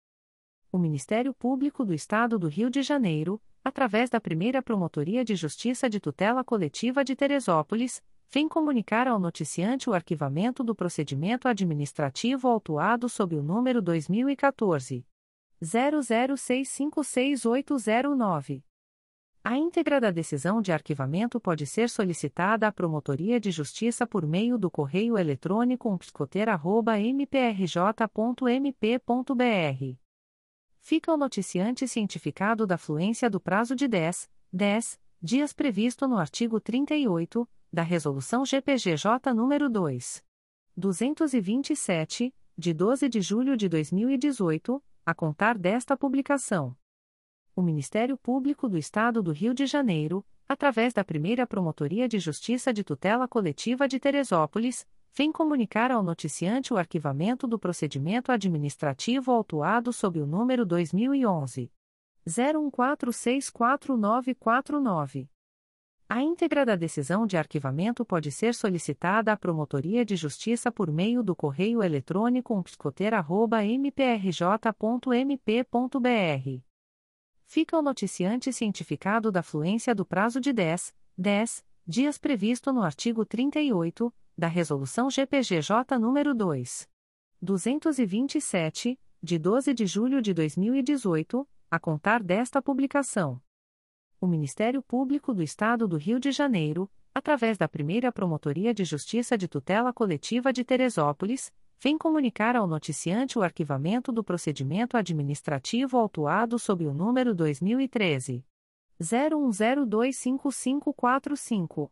O Ministério Público do Estado do Rio de Janeiro, através da Primeira Promotoria de Justiça de Tutela Coletiva de Teresópolis, vem comunicar ao noticiante o arquivamento do procedimento administrativo autuado sob o número dois mil e quatorze ponto zero zero seis cinco seis oito zero nove. A íntegra da decisão de arquivamento pode ser solicitada à Promotoria de Justiça por meio do correio eletrônico umpscoter arroba m p r j ponto m p ponto b r. Fica o noticiante cientificado da fluência do prazo de dez, dez dias previsto no artigo trinta e oito, da Resolução G P G J nº dois mil duzentos e vinte e sete, de doze de julho de dois mil e dezoito, a contar desta publicação. O Ministério Público do Estado do Rio de Janeiro, através da Primeira Promotoria de Justiça de Tutela Coletiva de Teresópolis, vem comunicar ao noticiante o arquivamento do procedimento administrativo autuado sob o número dois mil e onze ponto zero um quatro seis quatro nove quatro nove. A íntegra da decisão de arquivamento pode ser solicitada à Promotoria de Justiça por meio do correio eletrônico umpscoter arroba m p r j ponto m p ponto b r. Fica o noticiante cientificado da fluência do prazo de dez, dez dias previsto no artigo trinta e oito, da Resolução G P G J nº dois mil duzentos e vinte e sete, de doze de julho de dois mil e dezoito, a contar desta publicação. O Ministério Público do Estado do Rio de Janeiro, através da Primeira Promotoria de Justiça de Tutela Coletiva de Teresópolis, vem comunicar ao noticiante o arquivamento do procedimento administrativo autuado sob o número dois mil e treze ponto zero um zero dois cinco cinco quatro cinco.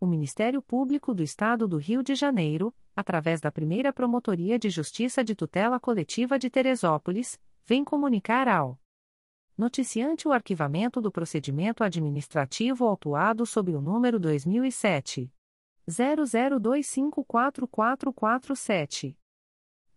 O Ministério Público do Estado do Rio de Janeiro, através da Primeira Promotoria de Justiça de Tutela Coletiva de Teresópolis, vem comunicar ao noticiante o arquivamento do procedimento administrativo autuado sob o número dois mil e sete ponto zero zero dois cinco quatro quatro quatro sete.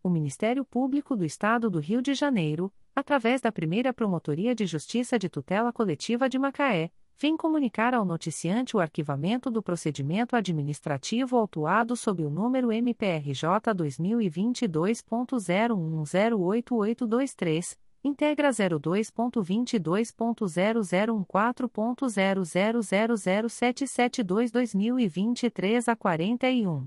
O Ministério Público do Estado do Rio de Janeiro, através da Primeira Promotoria de Justiça de Tutela Coletiva de Macaé, vem comunicar ao noticiante o arquivamento do procedimento administrativo autuado sob o número M P R J dois mil e vinte e dois ponto zero um zero oito oito dois três, integra zero dois ponto vinte e dois ponto zero zero um quatro ponto zero zero zero sete sete dois barra dois mil e vinte e três a quarenta e um.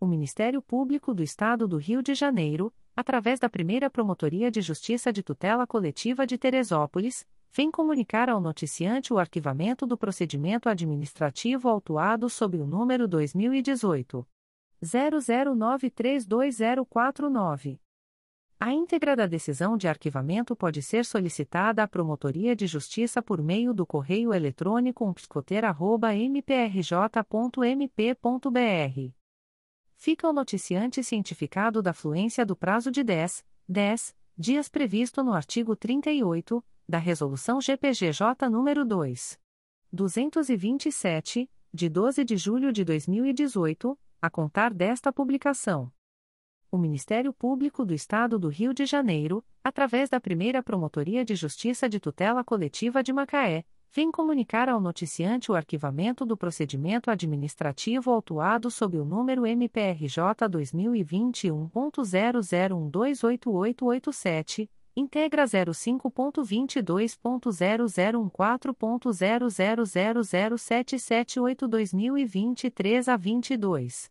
O Ministério Público do Estado do Rio de Janeiro, através da Primeira Promotoria de Justiça de Tutela Coletiva de Teresópolis, vem comunicar ao noticiante o arquivamento do procedimento administrativo autuado sob o número dois mil e dezoito ponto zero zero nove três dois zero quatro nove. A íntegra da decisão de arquivamento pode ser solicitada à Promotoria de Justiça por meio do correio eletrônico psicoter arroba m p r j ponto m p ponto b r. Fica o noticiante cientificado da fluência do prazo de dez, dez dias previsto no artigo trinta e oito, da Resolução G P G J nº dois mil duzentos e vinte e sete, de doze de julho de dois mil e dezoito, a contar desta publicação. O Ministério Público do Estado do Rio de Janeiro, através da Primeira Promotoria de Justiça de Tutela Coletiva de Macaé, vem comunicar ao noticiante o arquivamento do procedimento administrativo autuado sob o número M P R J dois mil e vinte e um ponto zero zero um dois oito oito oito sete, integra zero cinco ponto vinte e dois ponto zero zero um quatro ponto zero zero zero sete sete oito barra dois mil e vinte e três a vinte e dois.